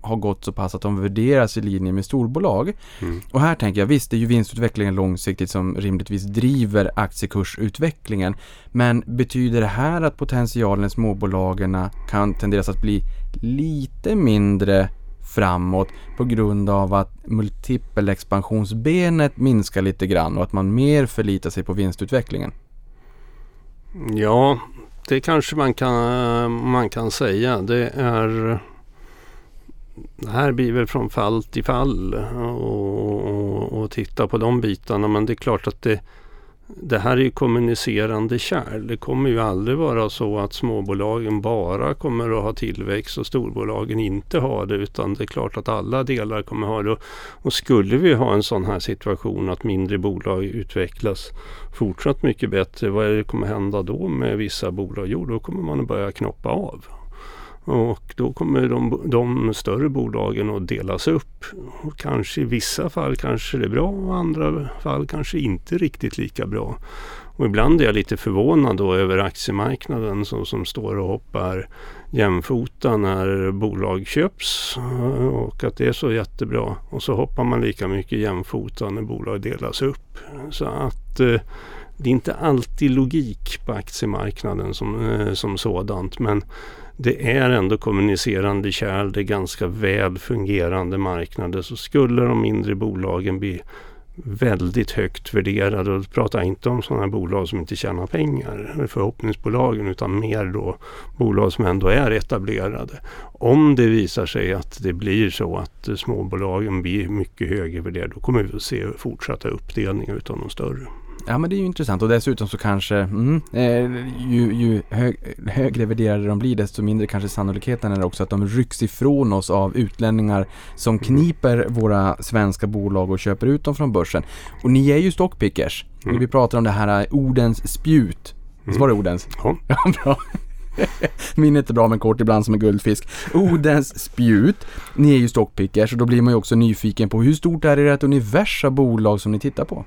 har gått så pass att de värderas i linje med storbolag. Mm. Och här tänker jag, visst, det är ju vinstutvecklingen långsiktigt som rimligtvis driver aktiekursutvecklingen. Men betyder det här att potentialen i småbolagen kan tenderas att bli lite mindre framåt på grund av att multipelexpansionsbenet minskar lite grann och att man mer förlitar sig på vinstutvecklingen? Ja, det kanske man kan säga. Det här blir väl från fall till fall och titta på de bitarna, men det är klart att det här är ju kommunicerande kärl. Det kommer ju aldrig vara så att småbolagen bara kommer att ha tillväxt och storbolagen inte har det, utan det är klart att alla delar kommer ha det. Och skulle vi ha en sån här situation att mindre bolag utvecklas fortsatt mycket bättre, vad är det kommer hända då med vissa bolag? Jo, då kommer man att börja knoppa av. Och då kommer de större bolagen att delas upp. Och kanske i vissa fall kanske det är bra och i andra fall kanske inte riktigt lika bra. Och ibland är jag lite förvånad då över aktiemarknaden som står och hoppar jämfota när bolag köps och att det är så jättebra. Och så hoppar man lika mycket jämfota när bolag delas upp. Så att det är inte alltid logik på aktiemarknaden som sådant, men det är ändå kommunicerande kärl, det är ganska väl fungerande marknader. Så skulle de mindre bolagen bli väldigt högt värderade, och då pratar jag inte om sådana bolag som inte tjänar pengar, förhoppningsbolagen, utan mer då bolag som ändå är etablerade. Om det visar sig att det blir så att småbolagen blir mycket högre värderade, då kommer vi att se fortsatta uppdelningar utav de större. Ja, men det är ju intressant, och dessutom så kanske ju högre värderade de blir, desto mindre kanske sannolikheten är också att de rycks ifrån oss av utlänningar som kniper våra svenska bolag och köper ut dem från börsen. Och ni är ju stockpickers. Vi pratar om det här ordens spjut. Så var det ordens? Ja, bra. Minnet är bra men kort ibland som en guldfisk. Odens spjut. Ni är ju stockpickers, och då blir man ju också nyfiken på hur stort är det universum av bolag som ni tittar på?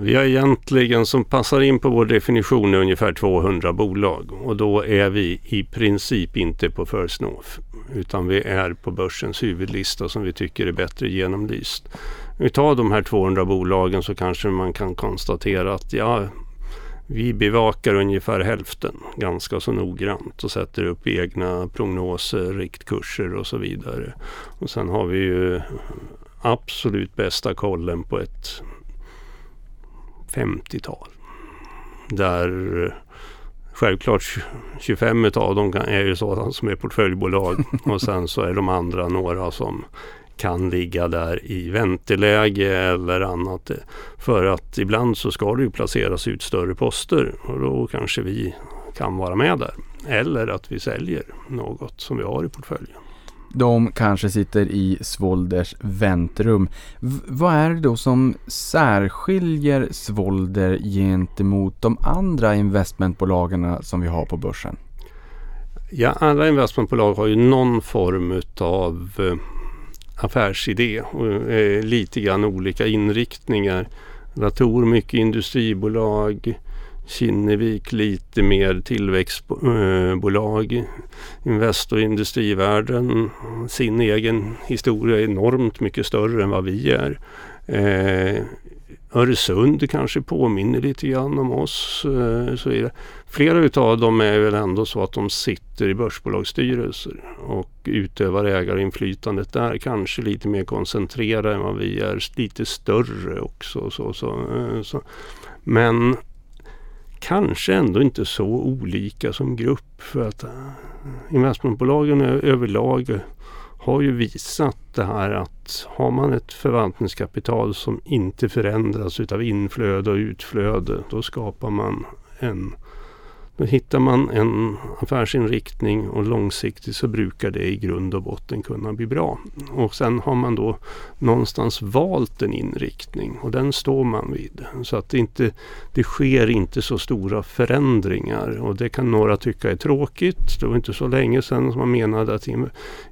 Vi har egentligen, som passar in på vår definition, ungefär 200 bolag. Och då är vi i princip inte på First North, utan vi är på börsens huvudlista som vi tycker är bättre genomlyst. Utav de här 200 bolagen så kanske man kan konstatera att vi bevakar ungefär hälften ganska så noggrant och sätter upp egna prognoser, riktkurser och så vidare. Och sen har vi ju absolut bästa kollen på ett 50-tal. Där självklart 25 av dem är ju sådana som är portföljbolag och sen så är de andra några som kan ligga där i vänteläge eller annat. För att ibland så ska det ju placeras ut större poster och då kanske vi kan vara med där. Eller att vi säljer något som vi har i portföljen. De kanske sitter i Svolders väntrum. Vad är det då som särskiljer Svolder gentemot de andra investmentbolagen som vi har på börsen? Ja, alla investmentbolag har ju någon form av affärsidé och lite grann olika inriktningar. Latour, mycket industribolag. Kinnevik, lite mer tillväxtbolag. Investor, industrivärlden, sin egen historia är enormt mycket större än vad vi är. Öresund kanske påminner lite grann om oss. Så är det. Flera utav dem är väl ändå så att de sitter i börsbolagsstyrelser och utövar ägarinflytandet där. Kanske lite mer koncentrerade än vad vi är. Lite större också. Men kanske ändå inte så olika som grupp, för att investmentbolagen överlag har ju visat det här att har man ett förvaltningskapital som inte förändras utav inflöde och utflöde, då skapar man då hittar man en affärsinriktning och långsiktigt så brukar det i grund och botten kunna bli bra. Och sen har man då någonstans valt en inriktning och den står man vid. Så att det sker inte så stora förändringar, och det kan några tycka är tråkigt. Det var inte så länge sedan som man menade att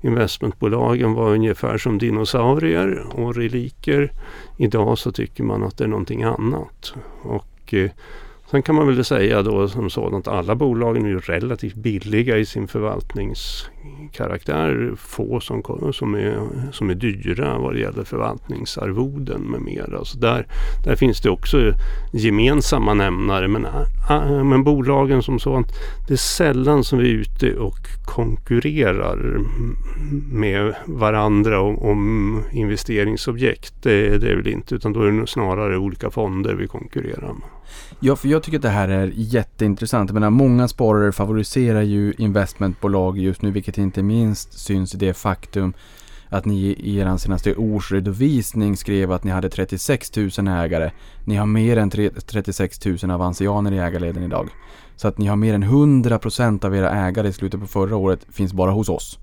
investmentbolagen var ungefär som dinosaurier och reliker. Idag så tycker man att det är någonting annat. Och sen kan man väl säga då som sådant att alla bolagen är ju relativt billiga i sin förvaltningskaraktär. Få som är dyra vad det gäller förvaltningsarvoden med mera. Så där finns det också gemensamma nämnare. Men bolagen som sådant, det är sällan som vi är ute och konkurrerar med varandra om investeringsobjekt. Det är väl inte, utan då är det snarare olika fonder vi konkurrerar med. Ja, för jag tycker att det här är jätteintressant. Jag menar, många sparare favoriserar ju investmentbolag just nu, vilket inte minst syns i det faktum att ni i er senaste årsredovisning skrev att ni hade 36 000 ägare. Ni har mer än 36 000 avansianer i ägarleden idag. Så att ni har mer än 100% av era ägare i slutet på förra året finns bara hos oss.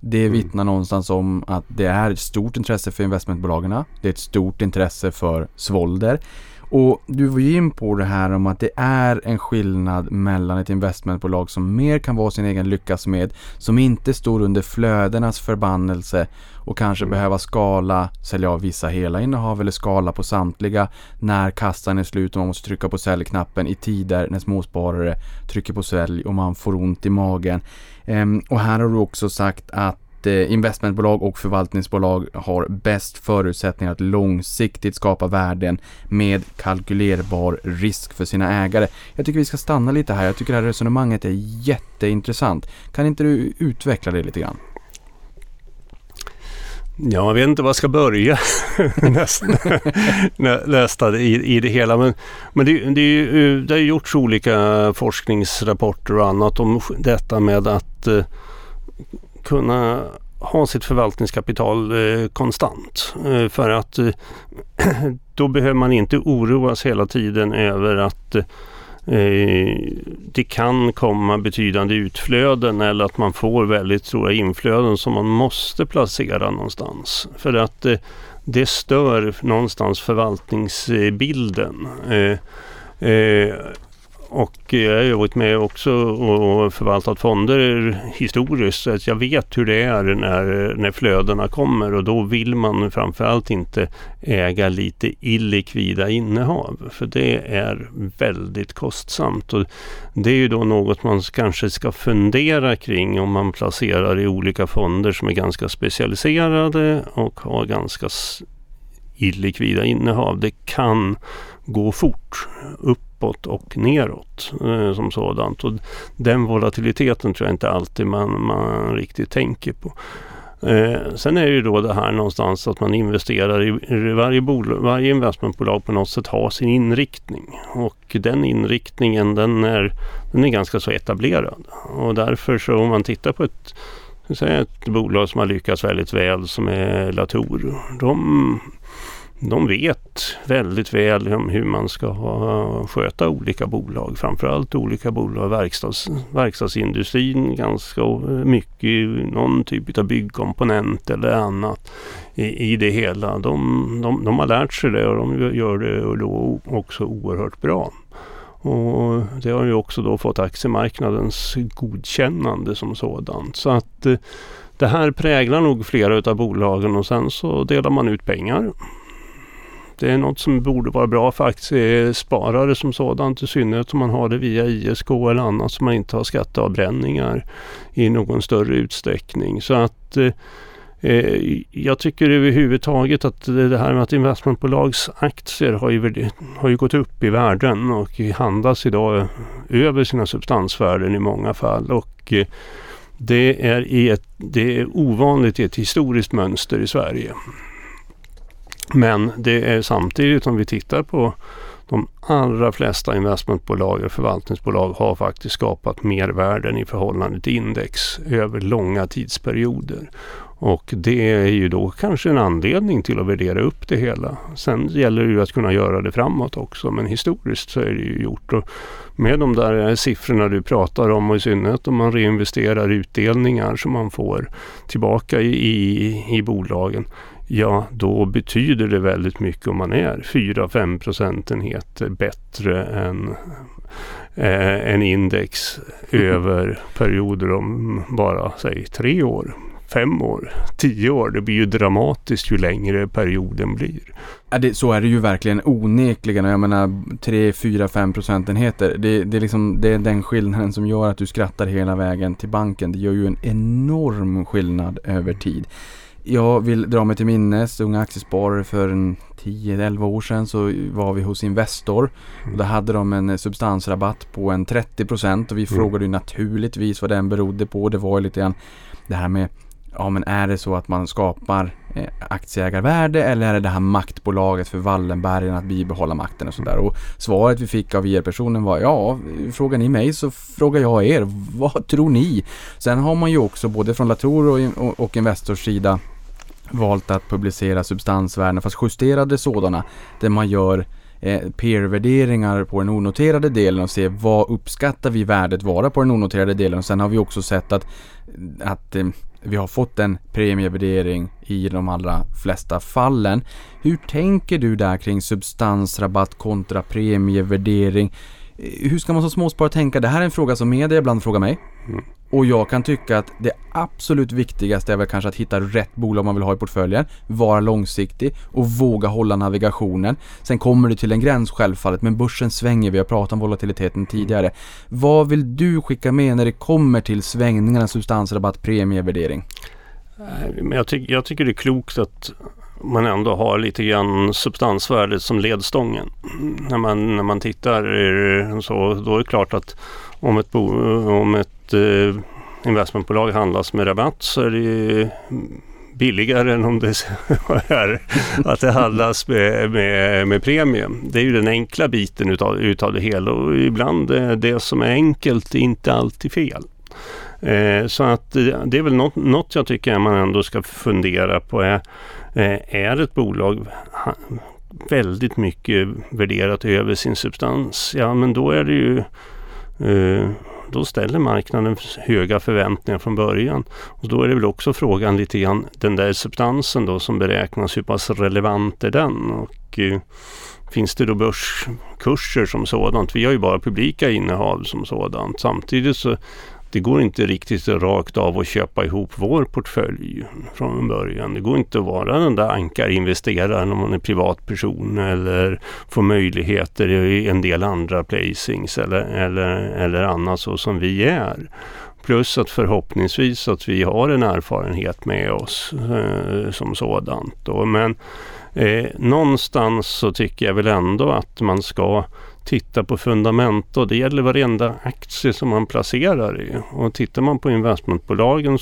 Det vittnar någonstans om att det är ett stort intresse för investmentbolagen. Det är ett stort intresse för Svolder. Och du var ju in på det här om att det är en skillnad mellan ett investmentbolag som mer kan vara sin egen lyckas med, som inte står under flödenas förbannelse och kanske behöva skala, sälja av vissa hela innehav eller skala på samtliga när kassan är slut och man måste trycka på säljknappen i tider när småsparare trycker på sälj och man får ont i magen. Och här har du också sagt att investmentbolag och förvaltningsbolag har bäst förutsättningar att långsiktigt skapa värden med kalkylerbar risk för sina ägare. Jag tycker vi ska stanna lite här. Jag tycker det här resonemanget är jätteintressant. Kan inte du utveckla det lite grann? Ja, jag vet inte var jag ska börja nästan i det hela. Men det är ju gjorts olika forskningsrapporter och annat om detta med att kunna ha sitt förvaltningskapital konstant, för att då behöver man inte oroas hela tiden över att det kan komma betydande utflöden eller att man får väldigt stora inflöden som man måste placera någonstans, för att det stör någonstans förvaltningsbilden. Och jag har varit med också och förvaltat fonder historiskt, så att jag vet hur det är när flödena kommer, och då vill man framförallt inte äga lite illikvida innehav, för det är väldigt kostsamt, och det är ju då något man kanske ska fundera kring om man placerar i olika fonder som är ganska specialiserade och har ganska illikvida innehav. Det kan gå fort uppåt och neråt som sådant, och den volatiliteten tror jag inte alltid man riktigt tänker på. Sen är det ju då det här någonstans att man investerar i varje investmentbolag på något sätt har sin inriktning, och den inriktningen den är ganska så etablerad, och därför så om man tittar på ett bolag som har lyckats väldigt väl som är Latour, de vet väldigt väl hur man ska sköta olika bolag, framförallt olika bolag, verkstadsindustrin ganska mycket, någon typ av byggkomponent eller annat i det hela. De har lärt sig det, och de gör det då också oerhört bra. Och det har ju också då fått aktiemarknadens godkännande som sådant. Så att det här präglar nog flera av bolagen, och sen så delar man ut pengar. Det är något som borde vara bra för aktiesparare som sådant, i synnerhet om man har det via ISK eller annat, som man inte har skatteavbränningar i någon större utsträckning. Så att jag tycker överhuvudtaget att det här med att investmentbolags aktier har ju gått upp i världen och handlas idag över sina substansvärden i många fall, och det är ovanligt i ett historiskt mönster i Sverige. Men det är samtidigt, om vi tittar på de allra flesta investmentbolag och förvaltningsbolag, har faktiskt skapat mervärden i förhållande till index över långa tidsperioder. Och det är ju då kanske en anledning till att värdera upp det hela. Sen gäller det ju att kunna göra det framåt också, men historiskt så är det ju gjort. Och med de där siffrorna du pratar om, och i synnerhet om man reinvesterar utdelningar som man får tillbaka i bolagen, ja, då betyder det väldigt mycket om man är 4-5 procentenheter bättre än index över perioder om bara, säg, 3 år. 5 år, 10 år, det blir ju dramatiskt ju längre perioden blir. Ja, så är det ju verkligen onekligen. Jag menar 3-5 procentenheter. Det är den skillnaden som gör att du skrattar hela vägen till banken. Det gör ju en enorm skillnad över tid. Jag vill dra mig till minnes, unga aktiesparare, för 10-11 år sedan så var vi hos Investor, och då hade de en substansrabatt på en 30%, och vi frågade ju naturligtvis vad den berodde på. Det var ju lite grann det här med, ja men är det så att man skapar aktieägarvärde, eller är det här maktbolaget för Wallenbergen att bibehålla makten och sådär. Och svaret vi fick av personen var, ja, frågar ni mig så frågar jag er, vad tror ni? Sen har man ju också både från Latour och Investors sida valt att publicera substansvärden, fast justerade sådana, där man gör peer-värderingar på den onoterade delen och se vad uppskattar vi värdet vara på den onoterade delen. Och sen har vi också sett att vi har fått en premievärdering i de allra flesta fallen. Hur tänker du där kring substansrabatt kontra premievärdering? Hur ska man som småsparare tänka? Det här är en fråga som media ibland frågar mig. Och jag kan tycka att det absolut viktigaste är väl kanske att hitta rätt bolag man vill ha i portföljen, vara långsiktig och våga hålla navigationen. Sen kommer det till en gräns självfallet, men börsen svänger, vi har pratat om volatiliteten tidigare. Vad vill du skicka med när det kommer till svängningarna, substansrabatt, premievärdering? Jag tycker det är klokt att man ändå har lite grann substansvärdet som ledstången. När man tittar så, då är det klart att om ett investmentbolag handlas med rabatt, så är det billigare än om det är att det handlas med premie. Det är ju den enkla biten utav det hela, och ibland det som är enkelt är inte alltid fel. Så att det är väl något jag tycker man ändå ska fundera på är ett bolag väldigt mycket värderat över sin substans, ja men då är det ju då ställer marknaden höga förväntningar från början. Och då är det väl också frågan lite grann, den där substansen då som beräknas, hur pass relevant är den? Och finns det då börskurser som sådant? Vi har ju bara publika innehav som sådant. Samtidigt så det går inte riktigt rakt av att köpa ihop vår portfölj från början. Det går inte att vara den där ankarinvesteraren om man är privatperson eller får möjligheter i en del andra placings eller annat så som vi är. Plus att förhoppningsvis att vi har en erfarenhet med oss som sådant. Då. Men någonstans så tycker jag väl ändå att man ska titta på fundament, och det gäller varenda aktie som man placerar i. Och tittar man på investmentbolagen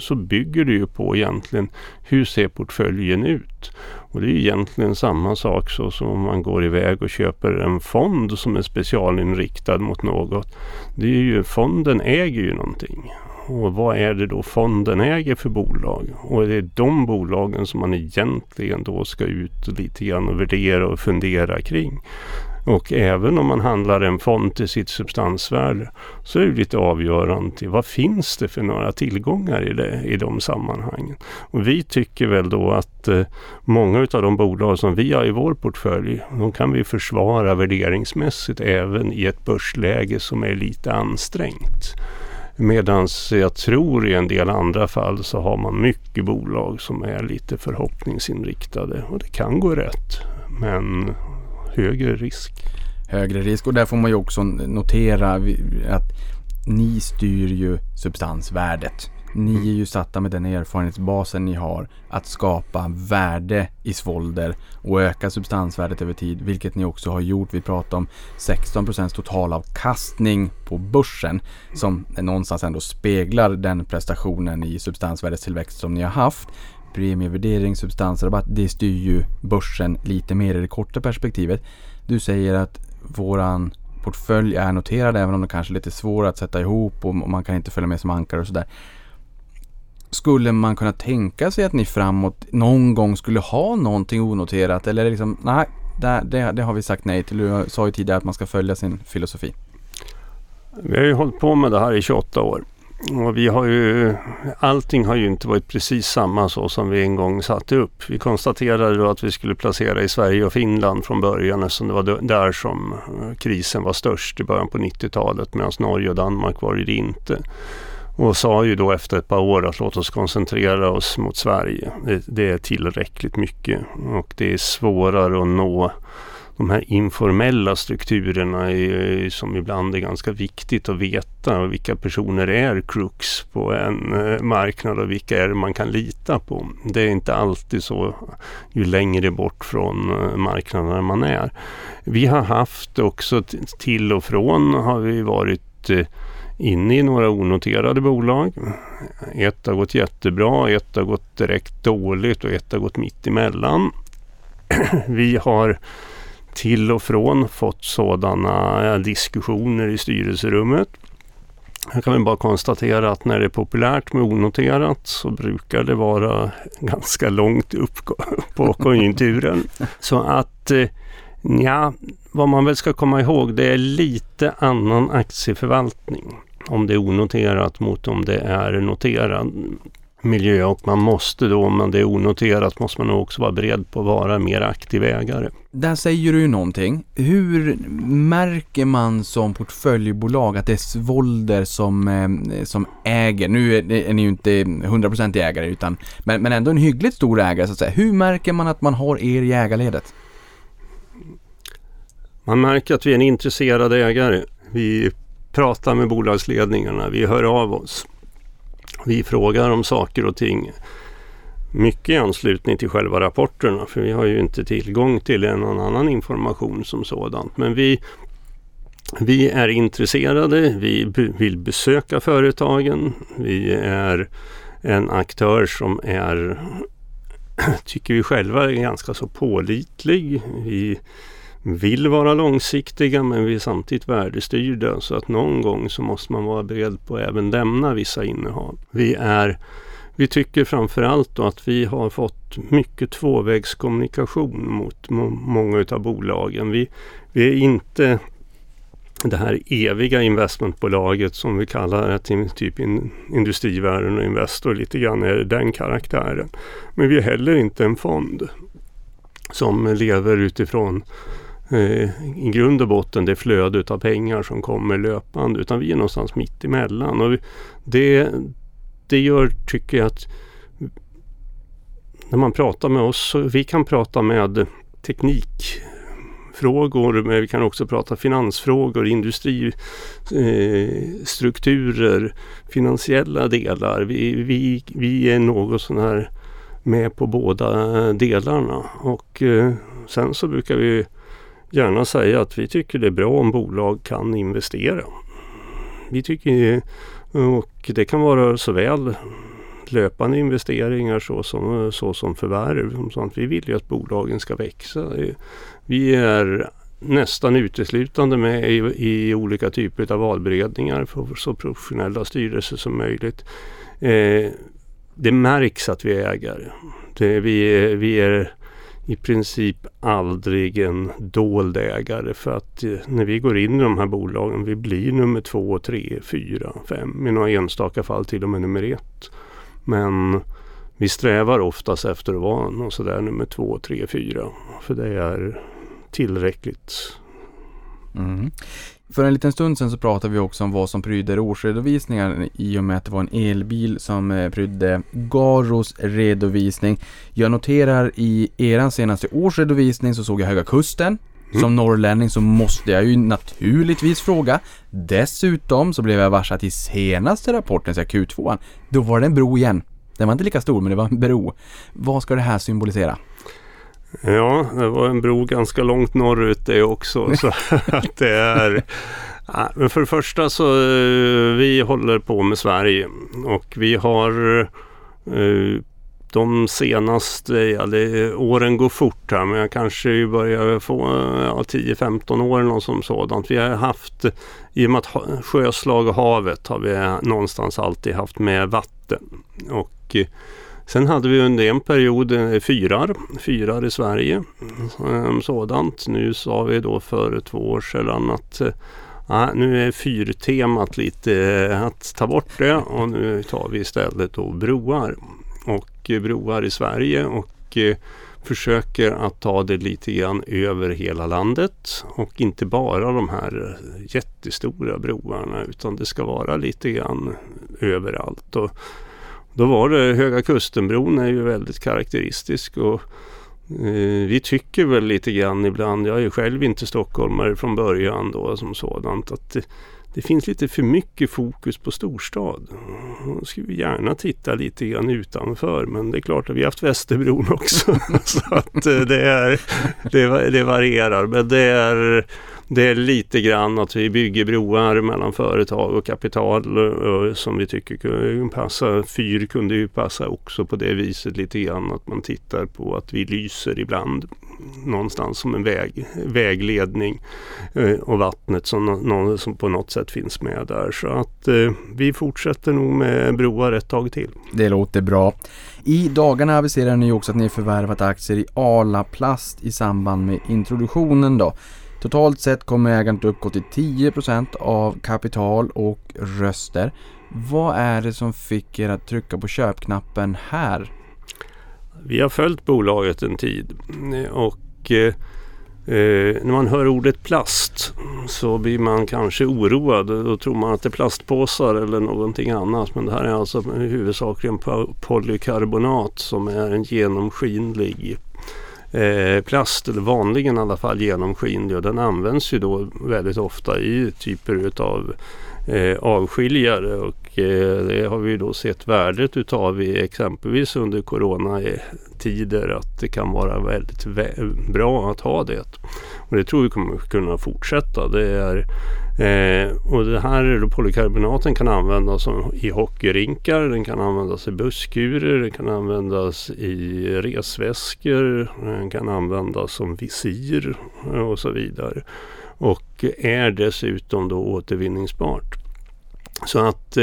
så bygger det ju på egentligen hur ser portföljen ut. Och det är egentligen samma sak så som om man går iväg och köper en fond som är specialinriktad mot något. Det är ju, fonden äger ju någonting. Och vad är det då fonden äger för bolag? Och det är de bolagen som man egentligen då ska ut lite grann och värdera och fundera kring. Och även om man handlar en fond till sitt substansvärde så är det lite avgörande till vad finns det för några tillgångar i de sammanhangen. Och vi tycker väl då att många av de bolag som vi har i vår portfölj, de kan vi försvara värderingsmässigt även i ett börsläge som är lite ansträngt. Medan jag tror i en del andra fall så har man mycket bolag som är lite förhoppningsinriktade och det kan gå rätt, men högre risk. Och där får man ju också notera att ni styr ju substansvärdet. Ni är ju satta med den erfarenhetsbasen ni har att skapa värde i Svolder och öka substansvärdet över tid, vilket ni också har gjort. Vi pratar om 16% totalavkastning på börsen som någonstans ändå speglar den prestationen i substansvärdestillväxt som ni har haft. Premievärdering, substansrabatt, det styr ju börsen lite mer i det korta perspektivet. Du säger att våran portfölj är noterad, även om det kanske är lite svårare att sätta ihop och man kan inte följa med som ankare och sådär. Skulle man kunna tänka sig att ni framåt någon gång skulle ha någonting onoterat, eller liksom, nej, det har vi sagt nej till. Du sa ju tidigare att man ska följa sin filosofi. Vi har ju hållit på med det här i 28 år. Och vi har ju, allting har ju inte varit precis samma så som vi en gång satte upp. Vi konstaterade då att vi skulle placera i Sverige och Finland från början eftersom det var där som krisen var störst i början på 90-talet, medan Norge och Danmark var det inte. Och sa ju då efter ett par år att låt oss koncentrera oss mot Sverige. Det är tillräckligt mycket och det är svårare att nå de här informella strukturerna som ibland är ganska viktigt att veta, och vilka personer är crux på en marknad och vilka är det man kan lita på. Det är inte alltid så ju längre bort från marknaden man är. Vi har haft också till och från har vi varit inne i några onoterade bolag. Ett har gått jättebra, ett har gått direkt dåligt och ett har gått mitt emellan. Vi har till och från fått sådana diskussioner i styrelserummet. Jag kan väl bara konstatera att när det är populärt med onoterat så brukar det vara ganska långt upp på konjunkturen. Så att vad man väl ska komma ihåg, det är lite annan aktieförvaltning om det är onoterat mot om det är noterat miljö, och man måste då, om det är onoterat, måste man också vara beredd på att vara mer aktiv ägare. Där säger du ju någonting. Hur märker man som portföljbolag att det är Svolder som äger? Nu är ni ju inte 100% ägare utan, men ändå en hyggligt stor ägare så att säga. Hur märker man att man har er i ägarledet? Man märker att vi är en intresserad ägare. Vi pratar med bolagsledningarna, vi hör av oss. Vi frågar om saker och ting mycket i anslutning till själva rapporterna, för vi har ju inte tillgång till någon annan information som sådant. Men vi är intresserade, vi vill besöka företagen, vi är en aktör som är, tycker vi själva, är ganska så pålitlig. Vi vill vara långsiktiga, men vi är samtidigt värdestyrda, så att någon gång så måste man vara beredd på att även lämna vissa innehav. Vi tycker framförallt då att vi har fått mycket tvåvägskommunikation mot många av bolagen. Vi är inte det här eviga investmentbolaget som vi kallar det, typ Industrivärden och Investor lite grann är den karaktären. Men vi är heller inte en fond som lever utifrån i grund och botten det flöde av pengar som kommer löpande, utan vi är någonstans mitt emellan. Och det gör, tycker jag, att när man pratar med oss, så vi kan prata med teknikfrågor, men vi kan också prata finansfrågor, industristrukturer, finansiella delar. Vi är något sån här med på båda delarna, och sen så brukar vi gärna säga att vi tycker det är bra om bolag kan investera. Vi tycker, och det kan vara såväl löpande investeringar såsom förvärv. Så att vi vill ju att bolagen ska växa. Vi är nästan uteslutande med i olika typer av valberedningar för så professionella styrelser som möjligt. Det märks att vi är ägare. Vi är i princip aldrig en dold ägare, för att när vi går in i de här bolagen, vi blir nummer 2, 3, 4, 5, i några enstaka fall till och med nummer 1. Men vi strävar oftast efter att vara någon sådär nummer 2, 3, 4, för det är tillräckligt. Mm. För en liten stund sen så pratade vi också om vad som prydde årsredovisningar, i och med att det var en elbil som prydde Garos redovisning. Jag noterar i er senaste årsredovisning så såg jag Höga Kusten. Som norrlänning så måste jag ju naturligtvis fråga. Dessutom så blev jag varsad i senaste rapporten, så Q2. Då var det en bro igen. Den var inte lika stor, men det var en bro. Vad ska det här symbolisera? Ja, det var en bro ganska långt norrut det också. Så att det är... Ja, men för det första så vi håller på med Sverige, och vi har de senaste, åren går fort här, men jag kanske börjar få 10-15 år eller något som sådant. Vi har haft, i och med att sjöslag och havet har vi någonstans alltid haft med vatten, och sen hade vi under en period fyrar i Sverige sådant. Nu sa vi då för 2 år sedan att nu är fyrtemat lite att ta bort det, och nu tar vi istället då broar i Sverige, och försöker att ta det lite grann över hela landet, och inte bara de här jättestora broarna, utan det ska vara lite grann överallt. Och då var det Höga Kustenbron är ju väldigt karaktäristisk, och vi tycker väl lite grann ibland, jag är ju själv inte stockholmare från början då som sådant, att det finns lite för mycket fokus på storstad. Då skulle vi gärna titta lite grann utanför, men det är klart att vi har haft Västerbron också. Så att det varierar, men det är lite grann att vi bygger broar mellan företag och kapital, och som vi tycker passar. Fyr kunde ju passa också på det viset lite grann, att man tittar på att vi lyser ibland någonstans som en vägledning, och vattnet som på något sätt finns med där. Så att vi fortsätter nog med broar ett tag till. Det låter bra. I dagarna aviserar ni också att ni förvärvat aktier i Arla Plast i samband med introduktionen då. Totalt sett kommer ägandet uppgå till 10% av kapital och röster. Vad är det som fick er att trycka på köpknappen här? Vi har följt bolaget en tid, och när man hör ordet plast så blir man kanske oroad. Då tror man att det är plastpåsar eller någonting annat, men det här är alltså huvudsakligen polykarbonat, som är en genomskinlig plast, eller vanligen i alla fall genomskinlig, och den används ju då väldigt ofta i typer av avskiljare, och det har vi då sett värdet utav exempelvis under coronatider, att det kan vara väldigt bra att ha det, och det tror vi kommer kunna fortsätta. Det är och det här polykarbonaten kan användas i hockeyrinkar, den kan användas i busskurer, den kan användas i resväskor, den kan användas som visir och så vidare, och är dessutom då återvinningsbart. Så att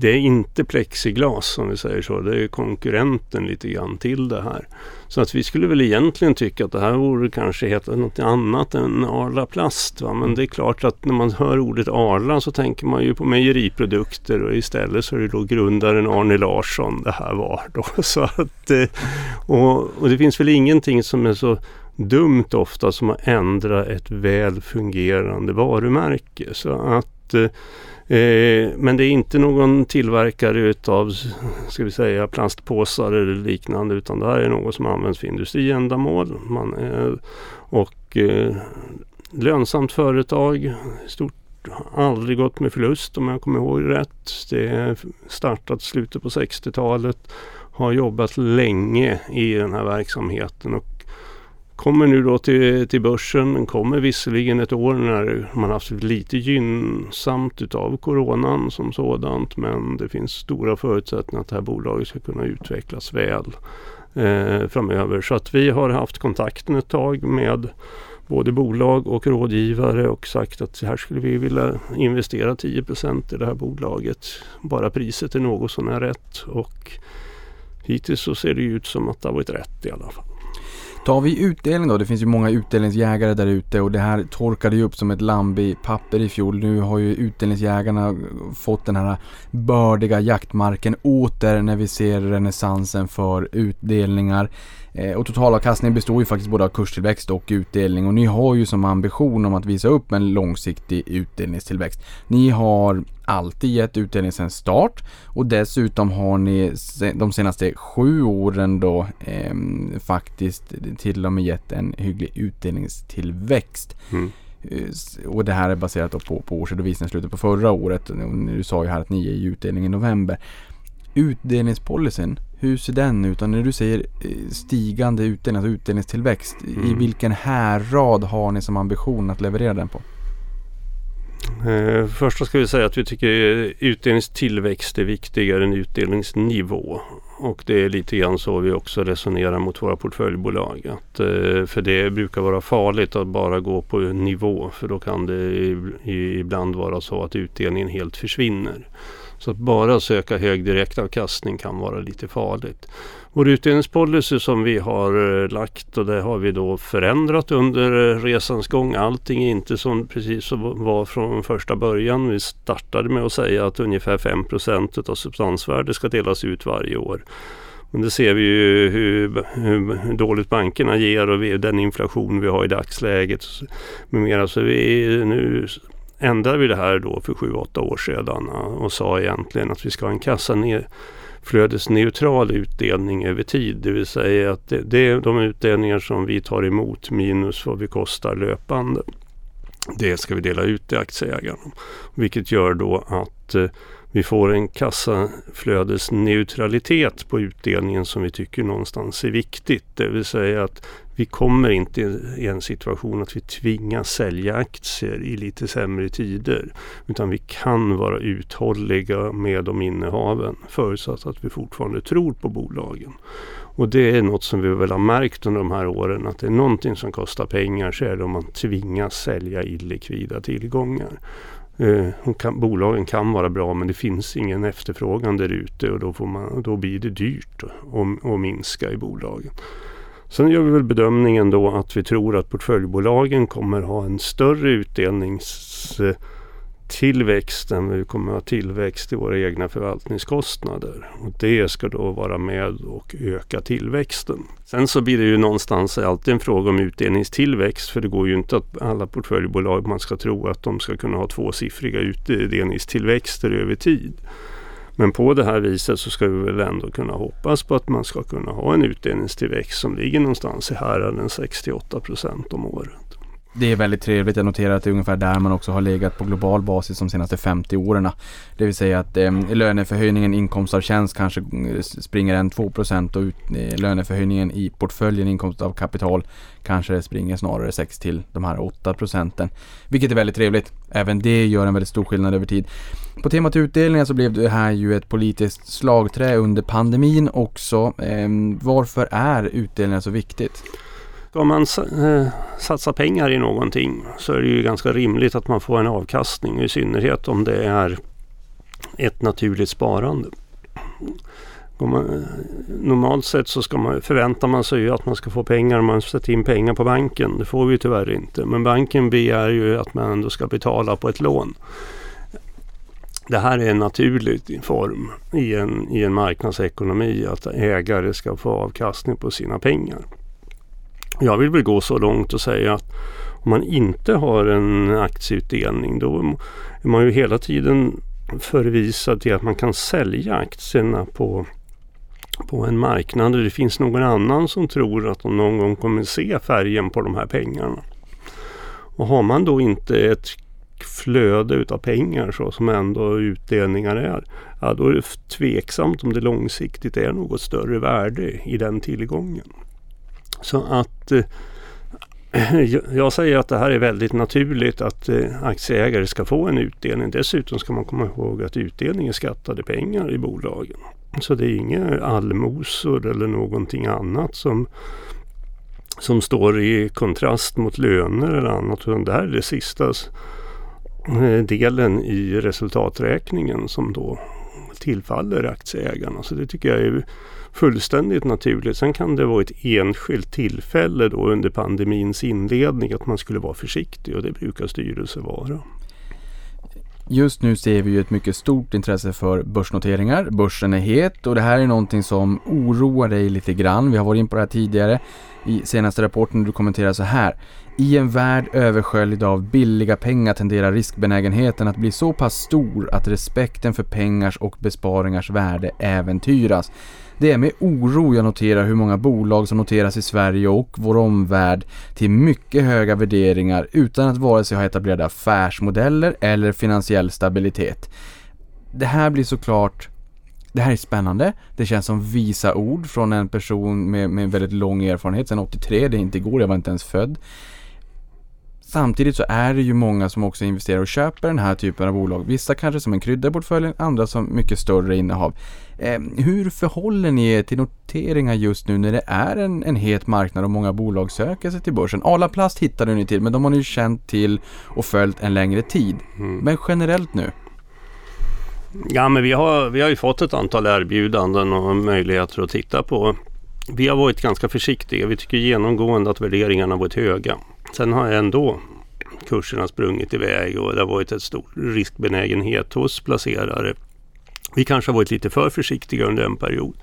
Det är inte plexiglas om vi säger så. Det är konkurrenten lite grann till det här. Så att vi skulle väl egentligen tycka att det här vore kanske heta något annat än Arla Plast. Va? Men det är klart att när man hör ordet Arla så tänker man ju på mejeriprodukter. Och istället så är det då grundaren Arne Larsson det här var då. Så att, och det finns väl ingenting som är så dumt ofta som att ändra ett väl fungerande varumärke. Så att... Men det är inte någon tillverkare utav, ska vi säga, plastpåsar eller liknande, utan det här är något som används för industriändamål. Man är, och lönsamt företag, stort, aldrig gått med förlust om jag kommer ihåg rätt. Det startat slutet på 60-talet, har jobbat länge i den här verksamheten och kommer nu då till börsen. Den kommer visserligen ett år när man har haft lite gynnsamt utav coronan som sådant, men det finns stora förutsättningar att det här bolaget ska kunna utvecklas väl framöver. Så att vi har haft kontakten ett tag med både bolag och rådgivare och sagt att här skulle vi vilja investera 10% i det här bolaget. Bara priset är något som är rätt, och hittills så ser det ut som att det har varit rätt i alla fall. Tar vi utdelning då? Det finns ju många utdelningsjägare där ute och det här torkade ju upp som ett lamm i papper i fjol. Nu har ju utdelningsjägarna fått den här bördiga jaktmarken åter när vi ser renässansen för utdelningar. Och totalavkastning består ju faktiskt både av kurstillväxt och utdelning, och ni har ju som ambition om att visa upp en långsiktig utdelningstillväxt. Ni har alltid gett utdelning sedan start, och dessutom har ni de senaste 7 åren då faktiskt till och med gett en hygglig utdelningstillväxt. Mm. Och det här är baserat då på årsredovisningen slutet på förra året. Du sa ju här att ni ger utdelning i november. Utdelningspolicyn, hur ser den ut? När du säger stigande utdelning, alltså utdelningstillväxt, i vilken härrad har ni som ambition att leverera den på? Först ska vi säga att vi tycker utdelningstillväxt är viktigare än utdelningsnivå, och det är lite grann så vi också resonerar mot våra portföljbolag, att, för det brukar vara farligt att bara gå på nivå, för då kan det ibland vara så att utdelningen helt försvinner. Så att bara söka hög direktavkastning kan vara lite farligt. Vår utdelningspolicy som vi har lagt, och det har vi då förändrat under resans gång. Allting är inte som precis som var från första början. Vi startade med att säga att ungefär 5% av substansvärdet ska delas ut varje år. Men det ser vi ju hur dåligt bankerna ger och den inflation vi har i dagsläget med mera. Så vi nu... ändrade vi det här då för 7-8 år sedan och sa egentligen att vi ska ha en kassaflödesneutral utdelning över tid. Det vill säga att det är de utdelningar som vi tar emot minus vad vi kostar löpande. Det ska vi dela ut till aktieägarna. Vilket gör då att vi får en kassaflödesneutralitet på utdelningen som vi tycker någonstans är viktigt. Det vill säga att vi kommer inte i en situation att vi tvingas sälja aktier i lite sämre tider, utan vi kan vara uthålliga med de innehaven förutsatt att vi fortfarande tror på bolagen. Och det är något som vi väl har märkt under de här åren, att det är någonting som kostar pengar så är det om man tvingas sälja illikvida tillgångar. Bolagen kan vara bra, men det finns ingen efterfrågan där ute, och då blir det dyrt att minska i bolagen. Sen gör vi väl bedömningen då att vi tror att portföljbolagen kommer ha en större utdelningstillväxt än vi kommer ha tillväxt i våra egna förvaltningskostnader. Och det ska då vara med och öka tillväxten. Sen så blir det ju någonstans alltid en fråga om utdelningstillväxt, för det går ju inte att alla portföljbolag man ska tro att de ska kunna ha 2-siffriga utdelningstillväxter över tid. Men på det här viset så ska vi väl ändå kunna hoppas på att man ska kunna ha en utdelningstillväxt som ligger någonstans i häraden 6-8% om året. Det är väldigt trevligt att notera att det är ungefär där man också har legat på global basis de senaste 50 åren. Det vill säga att löneförhöjningen, inkomst av tjänst kanske springer 1-2% och löneförhöjningen i portföljen, inkomst av kapital, kanske springer snarare 6 till de här 8%. Vilket är väldigt trevligt. Även det gör en väldigt stor skillnad över tid. På temat utdelningar så blev det här ju ett politiskt slagträ under pandemin också. Varför är utdelningar så viktigt? Om man satsar pengar i någonting så är det ju ganska rimligt att man får en avkastning, i synnerhet om det är ett naturligt sparande. Normalt sett så förväntar man sig ju att man ska få pengar om man sätter in pengar på banken. Det får vi tyvärr inte. Men banken begär ju att man ändå ska betala på ett lån. Det här är en naturlig form i en marknadsekonomi att ägare ska få avkastning på sina pengar. Jag vill väl gå så långt och säga att om man inte har en aktieutdelning, då är man ju hela tiden förvisad till att man kan sälja aktierna på en marknad. Det finns någon annan som tror att de någon gång kommer se färgen på de här pengarna. Och har man då inte ett flöde utav pengar så som ändå utdelningar är, ja, då är det tveksamt om det långsiktigt är något större värde i den tillgången. Så att jag säger att det här är väldigt naturligt att aktieägare ska få en utdelning. Dessutom ska man komma ihåg att utdelning är skattade pengar i bolagen. Så det är inga allmosor eller någonting annat som står i kontrast mot löner eller annat. Det här är det sista delen i resultaträkningen som då tillfaller aktieägarna. Så det tycker jag är fullständigt naturligt. Sen kan det vara ett enskilt tillfälle då under pandemins inledning att man skulle vara försiktig, och det brukar styrelse vara. Just nu ser vi ju ett mycket stort intresse för börsnoteringar. Börsen är het, och det här är någonting som oroar dig lite grann. Vi har varit in på det här tidigare i senaste rapporten. Du kommenterar så här: i en värld översköljd av billiga pengar tenderar riskbenägenheten att bli så pass stor att respekten för pengars och besparingars värde äventyras. Det är med oro jag noterar hur många bolag som noteras i Sverige och vår omvärld till mycket höga värderingar utan att vare sig ha etablerade affärsmodeller eller finansiell stabilitet. Det här är spännande. Det känns som visa ord från en person med väldigt lång erfarenhet sedan 83. Det är inte igår, jag var inte ens född. Samtidigt så är det ju många som också investerar och köper den här typen av bolag. Vissa kanske som en krydda i portföljen, andra som mycket större innehav. Hur förhåller ni er till noteringar just nu när det är en het marknad och många bolag söker sig till börsen? Arla Plast hittade ni till, men de har ni känt till och följt en längre tid. Men generellt nu? Ja, men vi har ju fått ett antal erbjudanden och möjligheter att titta på. Vi har varit ganska försiktiga. Vi tycker genomgående att värderingarna varit höga. Sen har ändå kurserna sprungit iväg, och det har varit en stor riskbenägenhet hos placerare. Vi kanske har varit lite för försiktiga under en period.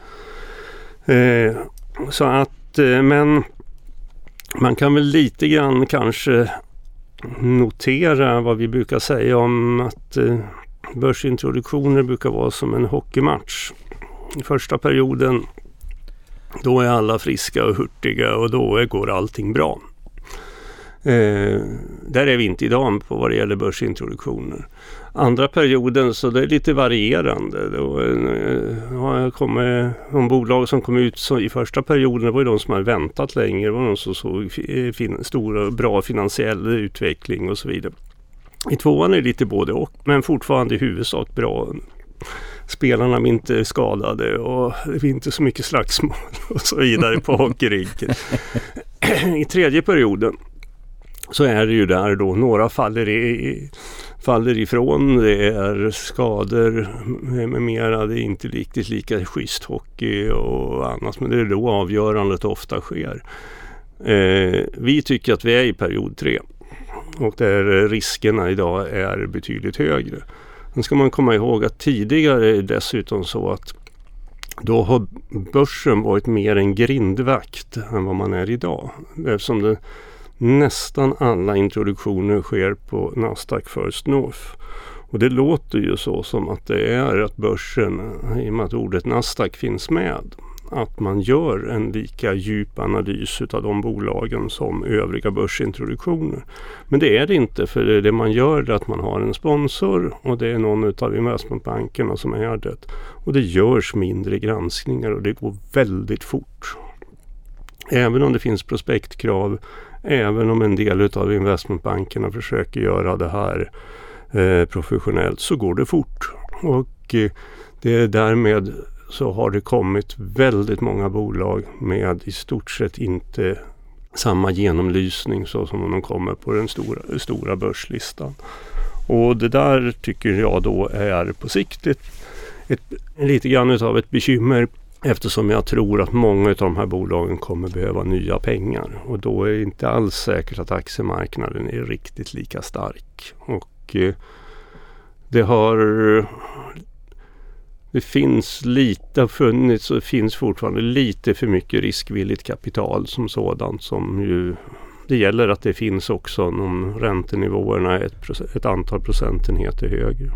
Så att, men man kan väl lite grann kanske notera vad vi brukar säga om att börsintroduktioner brukar vara som en hockeymatch. I första perioden då är alla friska och hurtiga, och då går allting bra. Där är vi inte idag på vad det gäller börsintroduktioner. Andra perioden så det är lite varierande. Då de bolag som kom ut så i första perioden var ju de som har väntat längre, var de som såg stora bra finansiell utveckling och så vidare. I tvåan är det lite både och, men fortfarande i huvudsak bra. Spelarna blir inte skadade och det blir inte så mycket slagsmål och så vidare på hockeyrinken. I tredje perioden så är det ju där då några faller ifrån, det är skador med mera, det är inte riktigt lika schysst hockey och annat, men det är då avgörandet ofta sker. Vi tycker att vi är i period 3, och där riskerna idag är betydligt högre. Sen ska man komma ihåg att tidigare är dessutom så att då har börsen varit mer en grindvakt än vad man är idag, eftersom det nästan alla introduktioner sker på Nasdaq First North. Och det låter ju så som att det är att börsen, i och med att ordet Nasdaq finns med, att man gör en lika djup analys av de bolagen som övriga börsintroduktioner. Men det är det inte, för det man gör är att man har en sponsor, och det är någon av investmentbankerna som är det. Och det görs mindre granskningar, och det går väldigt fort. Även om det finns prospektkrav, även om en del av investmentbankerna försöker göra det här professionellt, så går det fort. Och det är därmed så har det kommit väldigt många bolag med i stort sett inte samma genomlysning så som de kommer på den stora börslistan. Och det där tycker jag då är på sikt lite grann utav ett bekymmer, eftersom jag tror att många av de här bolagen kommer behöva nya pengar. Och då är det inte alls säkert att aktiemarknaden är riktigt lika stark. Och det finns lite funnits och finns fortfarande lite för mycket riskvilligt kapital som sådant, som ju det gäller att det finns också om räntenivåerna ett antal procentenheter högre.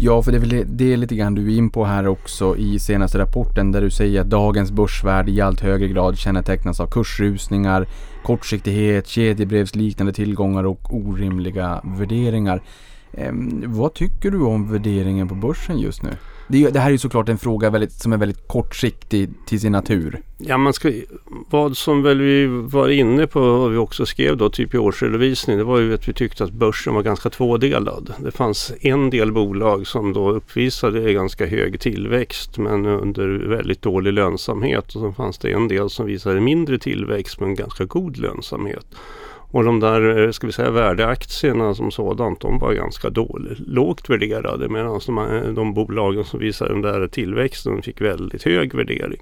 Ja, för det är lite grann du är in på här också i senaste rapporten, där du säger att dagens börsvärde i allt högre grad kännetecknas av kursrusningar, kortsiktighet, kedjebrevsliknande tillgångar och orimliga värderingar. Vad tycker du om värderingen på börsen just nu? Det här är ju såklart en fråga som är väldigt kortsiktig till sin natur. Ja, vad som väl vi var inne på och vi också skrev då typ i årsredovisning, det var ju att vi tyckte att börsen var ganska tvådelad. Det fanns en del bolag som då uppvisade ganska hög tillväxt men under väldigt dålig lönsamhet, och så fanns det en del som visade mindre tillväxt men ganska god lönsamhet. Och de där, ska vi säga, värdeaktierna som sådant, de var ganska lågt värderade, medan de bolagen som visade den där tillväxten fick väldigt hög värdering.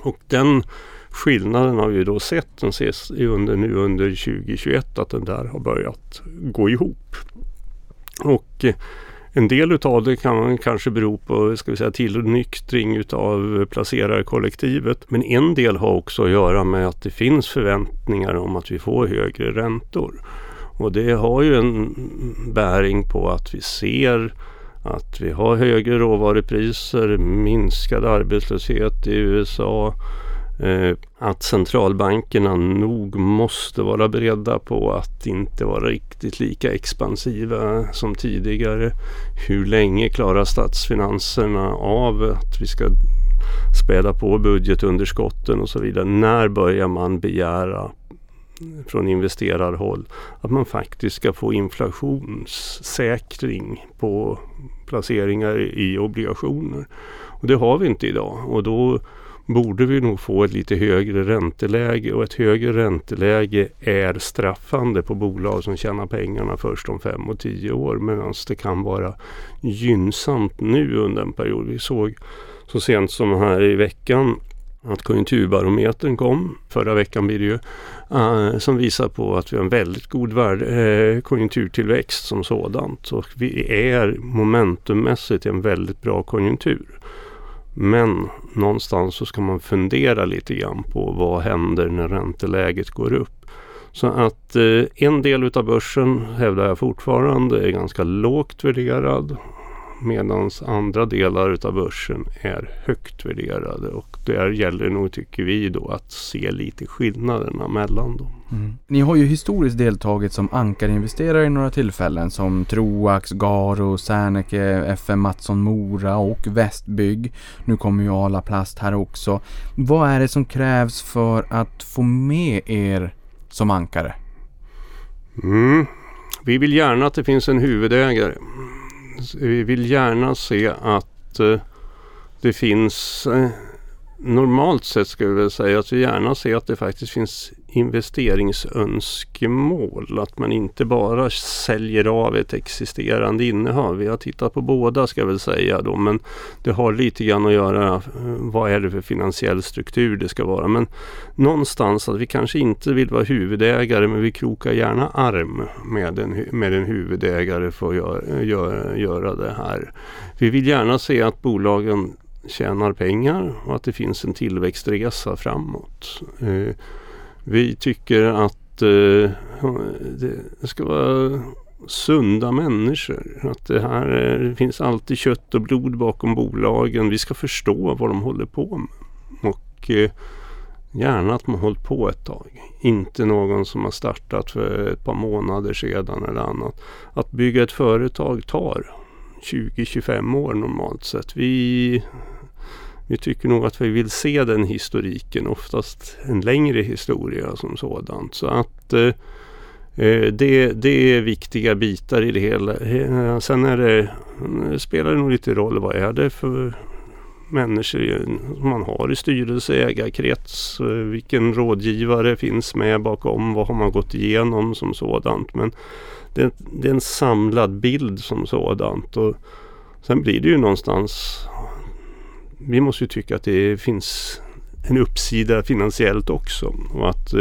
Och den skillnaden har vi då sett under 2021, att den där har börjat gå ihop. Och en del utav det kan man kanske bero på, ska vi säga, tillnyktring utav placerarkollektivet. Men en del har också att göra med att det finns förväntningar om att vi får högre räntor. Och det har ju en bäring på att vi ser att vi har högre råvarupriser, minskad arbetslöshet i USA. Att centralbankerna nog måste vara beredda på att inte vara riktigt lika expansiva som tidigare. Hur länge klarar statsfinanserna av att vi ska späda på budgetunderskotten och så vidare? När börjar man begära från investerarhåll att man faktiskt ska få inflationssäkring på placeringar i obligationer? Och det har vi inte idag, och då borde vi nog få ett lite högre ränteläge, och ett högre ränteläge är straffande på bolag som tjänar pengarna först om 5 och 10 år, medan det kan vara gynnsamt nu under en period. Vi såg så sent som här i veckan att konjunkturbarometern kom, förra veckan blir det ju, som visar på att vi har en väldigt god konjunkturtillväxt som sådant, och vi är momentummässigt i en väldigt bra konjunktur. Men någonstans så ska man fundera lite grann på vad händer när ränteläget går upp. Så att en del utav börsen, hävdar jag fortfarande, är ganska lågt värderad, medan andra delar utav börsen är högt värderade, och där gäller nog, tycker vi då, att se lite skillnaderna mellan dem. Mm. Ni har ju historiskt deltagit som ankarinvesterare i några tillfällen, som Troax, Garo, Serneke, FM Mattsson Mora och Västbygg. Nu kommer ju Arla Plast här också. Vad är det som krävs för att få med er som ankare? Vi vill gärna att det finns en huvudägare. Vi vill gärna se att det finns, normalt sett skulle jag säga att vi gärna ser att det faktiskt finns investeringsönskemål, att man inte bara säljer av ett existerande innehav. Vi har tittat på båda, ska jag väl säga då, men det har lite grann att göra vad är det för finansiell struktur det ska vara, men någonstans att vi kanske inte vill vara huvudägare, men vi krokar gärna arm med en huvudägare för att göra det här. Vi vill gärna se att bolagen tjänar pengar och att det finns en tillväxtresa framåt. Vi tycker att det ska vara sunda människor. Att det finns alltid kött och blod bakom bolagen. Vi ska förstå vad de håller på med. Och gärna att man håller på ett tag. Inte någon som har startat för ett par månader sedan eller annat. Att bygga ett företag tar 20-25 år normalt sett. Vi tycker nog att vi vill se den historiken, oftast en längre historia som sådant. Så att det är viktiga bitar i det hela. Sen spelar det nog lite roll, vad är det för människor man har i styrelse, ägarkrets, vilken rådgivare finns med bakom, vad har man gått igenom som sådant. Men det är en samlad bild som sådant, och sen blir det ju någonstans, vi måste ju tycka att det finns en uppsida finansiellt också, och att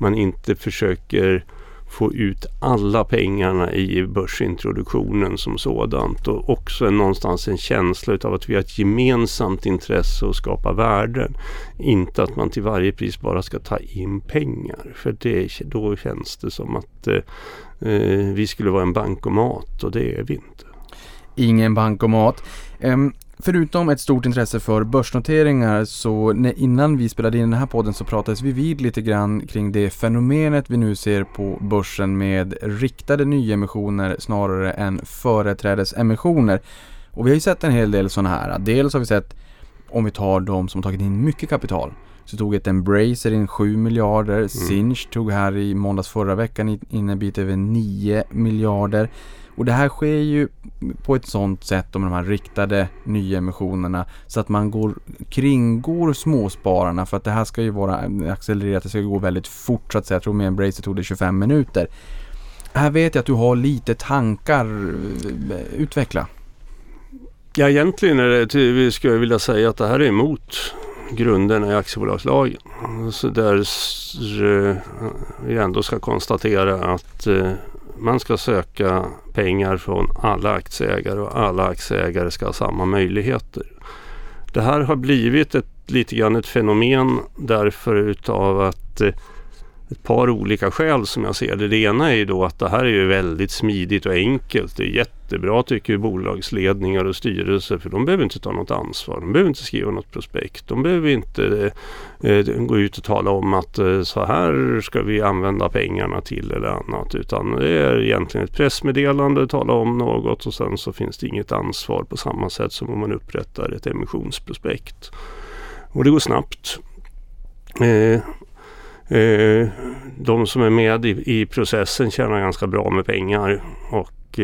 man inte försöker få ut alla pengarna i börsintroduktionen som sådant, och också någonstans en känsla av att vi har ett gemensamt intresse att skapa värden, inte att man till varje pris bara ska ta in pengar, för då känns det som att vi skulle vara en bankomat, och det är vi inte. Ingen bankomat. Förutom ett stort intresse för börsnoteringar, så innan vi spelade in den här podden så pratades vi vid lite grann kring det fenomenet vi nu ser på börsen med riktade nyemissioner snarare än företrädesemissioner. Och vi har ju sett en hel del sådana här. Dels har vi sett, om vi tar de som tagit in mycket kapital, så tog ett Embracer in 7 miljarder, Sinch tog här i måndags förra veckan in en bit över 9 miljarder. Och det här sker ju på ett sånt sätt om de här riktade nyemissionerna, så att man kringgår småspararna, för att det här ska ju vara accelererat, det ska gå väldigt fort så att säga. Jag tror med Embracer tog det 25 minuter. Här vet jag att du har lite tankar, utveckla. Ja, egentligen är det, skulle jag vilja säga att det här är emot grunderna i aktiebolagslagen. Så där vi ändå ska konstatera att man ska söka pengar från alla aktieägare, och alla aktieägare ska ha samma möjligheter. Det här har blivit lite grann ett fenomen därför utav att ett par olika skäl som jag ser det. Det ena är ju då att det här är ju väldigt smidigt och enkelt. Det är jättebra tycker bolagsledningar och styrelser, för de behöver inte ta något ansvar. De behöver inte skriva något prospekt. De behöver inte gå ut och tala om att så här ska vi använda pengarna till eller annat. Utan det är egentligen ett pressmeddelande, tala om något, och sen så finns det inget ansvar på samma sätt som om man upprättar ett emissionsprospekt. Och det går snabbt. De som är med i processen tjänar ganska bra med pengar, och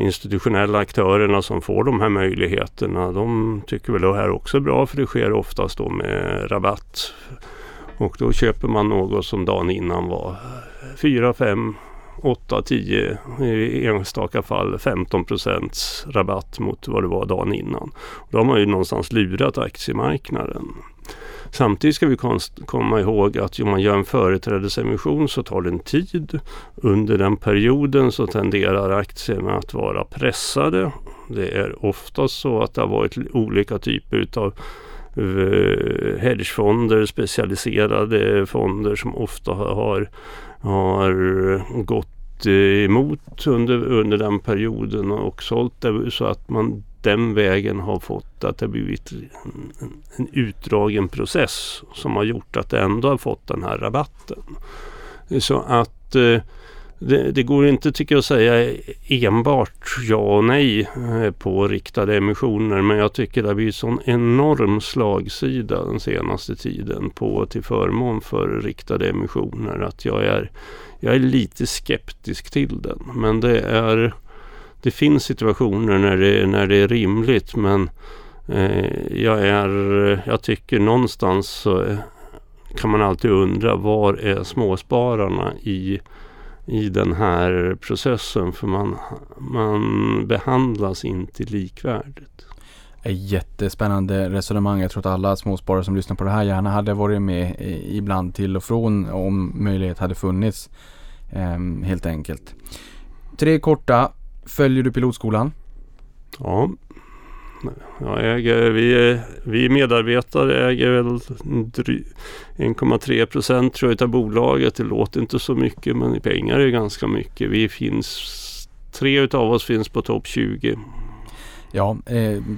institutionella aktörerna som får de här möjligheterna, de tycker väl det här också är bra, för det sker oftast då med rabatt, och då köper man något som dagen innan var 4, 5, 8, 10, i enstaka fall 15% rabatt mot vad det var dagen innan. Då har man ju någonstans lurat aktiemarknaden. Samtidigt ska vi komma ihåg att om man gör en företrädesemission så tar det en tid. Under den perioden så tenderar aktierna att vara pressade. Det är ofta så att det har varit olika typer av hedgefonder, specialiserade fonder som ofta har gått emot under den perioden och sålt det, så att man den vägen har fått att det blivit en utdragen process som har gjort att det ändå har fått den här rabatten. Så att det går inte, tycker jag, att säga enbart ja och nej på riktade emissioner, men jag tycker det har blivit en sån enorm slagsida den senaste tiden till förmån för riktade emissioner att jag är lite skeptisk till den. Men det finns situationer när det är rimligt, men jag tycker någonstans så kan man alltid undra, var är småspararna i den här processen, för man behandlas inte likvärdigt. Jättespännande resonemang. Jag tror att alla småsparare som lyssnar på det här gärna hade varit med ibland till och från, om möjlighet hade funnits helt enkelt. 3 korta. Följer du pilotskolan? Ja. Vi medarbetare äger väl 1,3% tror jag av bolaget. Det låter inte så mycket, men i pengar är det ganska mycket. Vi finns, 3 utav oss finns på topp 20. Ja,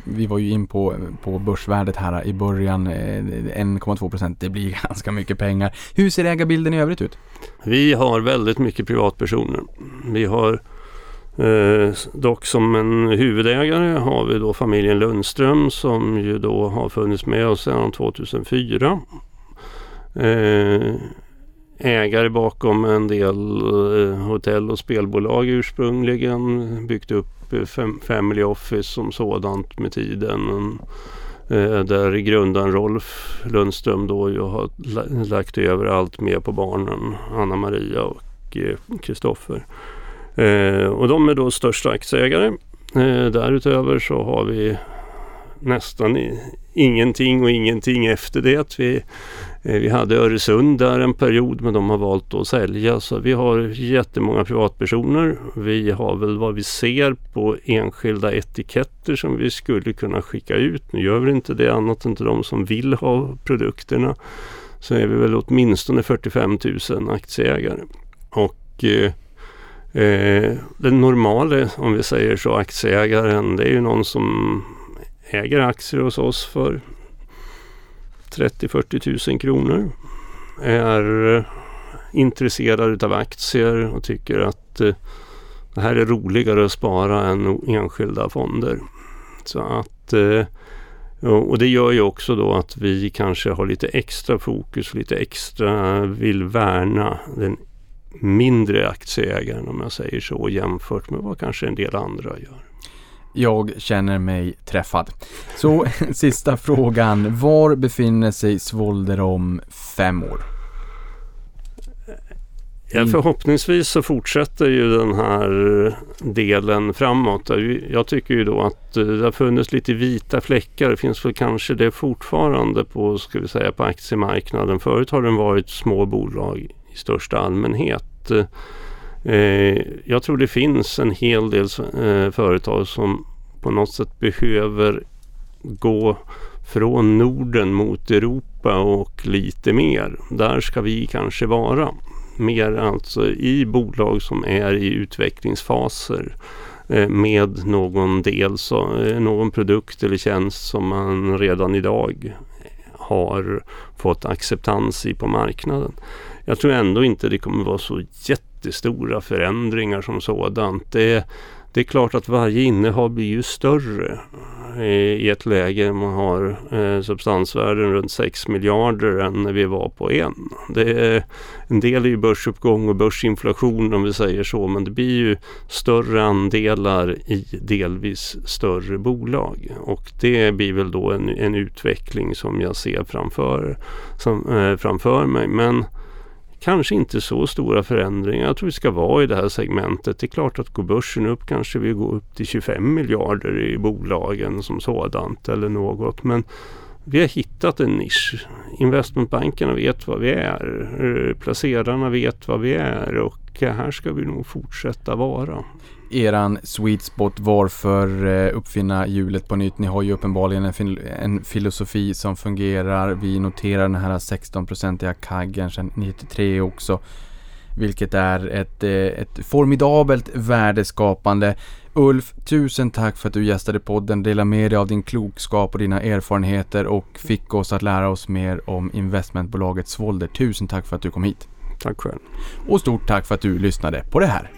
vi var ju in på börsvärdet här i början. 1,2%, det blir ganska mycket pengar. Hur ser ägarbilden i övrigt ut? Vi har väldigt mycket privatpersoner. Vi har dock som en huvudägare har vi då familjen Lundström, som ju då har funnits med oss sedan 2004. Ägare bakom en del hotell- och spelbolag ursprungligen, byggt upp family office som sådant med tiden, där grundaren Rolf Lundström då ju har lagt över allt mer på barnen Anna-Maria och Kristoffer. Och de är då största aktieägare. Därutöver så har vi nästan ingenting och ingenting efter det. Vi hade Öresund där en period, men de har valt att sälja. Så vi har jättemånga privatpersoner. Vi har väl vad vi ser på enskilda etiketter som vi skulle kunna skicka ut. Nu gör vi inte det annat än till de som vill ha produkterna. Så är vi väl åtminstone 45 000 aktieägare. Och den normala, om vi säger så, aktieägaren, det är ju någon som äger aktier hos oss för 30-40 000 kronor, är intresserad av aktier och tycker att det här är roligare att spara än enskilda fonder. Så att, och det gör ju också då att vi kanske har lite extra fokus, lite extra vill värna den mindre aktieägaren, om jag säger så, jämfört med vad kanske en del andra gör. Jag känner mig träffad. Så sista frågan. Var befinner sig Svolder om 5 år? Ja, förhoppningsvis så fortsätter ju den här delen framåt. Jag tycker ju då att det har funnits lite vita fläckar. Det finns väl kanske det fortfarande på, ska vi säga, på aktiemarknaden. Förut har den varit små bolag i största allmänhet. Jag tror det finns en hel del företag som på något sätt behöver gå från Norden mot Europa och lite mer. Där ska vi kanske vara. Mer alltså i bolag som är i utvecklingsfaser med någon del, någon produkt eller tjänst som man redan idag har fått acceptans i på marknaden. Jag tror ändå inte det kommer vara så jättestora förändringar som sådant. Det är klart att varje innehav blir ju större i ett läge man har substansvärden runt 6 miljarder än när vi var på en. En del är ju börsuppgång och börsinflation, om vi säger så, men det blir ju större andelar i delvis större bolag. Och det blir väl då en utveckling som jag ser framför mig. Men kanske inte så stora förändringar. Jag tror vi ska vara i det här segmentet. Det är klart att går börsen upp kanske vi går upp till 25 miljarder i bolagen som sådant eller något. Men vi har hittat en nisch. Investmentbankerna vet vad vi är. Placerarna vet vad vi är. Och här ska vi nog fortsätta vara. Eran sweet spot, varför uppfinna hjulet på nytt? Ni har ju uppenbarligen en filosofi som fungerar. Vi noterar den här 16-procentiga CAGR sedan 93 också, vilket är ett formidabelt värdeskapande. Ulf, tusen tack för att du gästade podden, dela med dig av din klokskap och dina erfarenheter och fick oss att lära oss mer om investmentbolaget Svolder. Tusen tack för att du kom hit. Tack själv. Och stort tack för att du lyssnade på det här.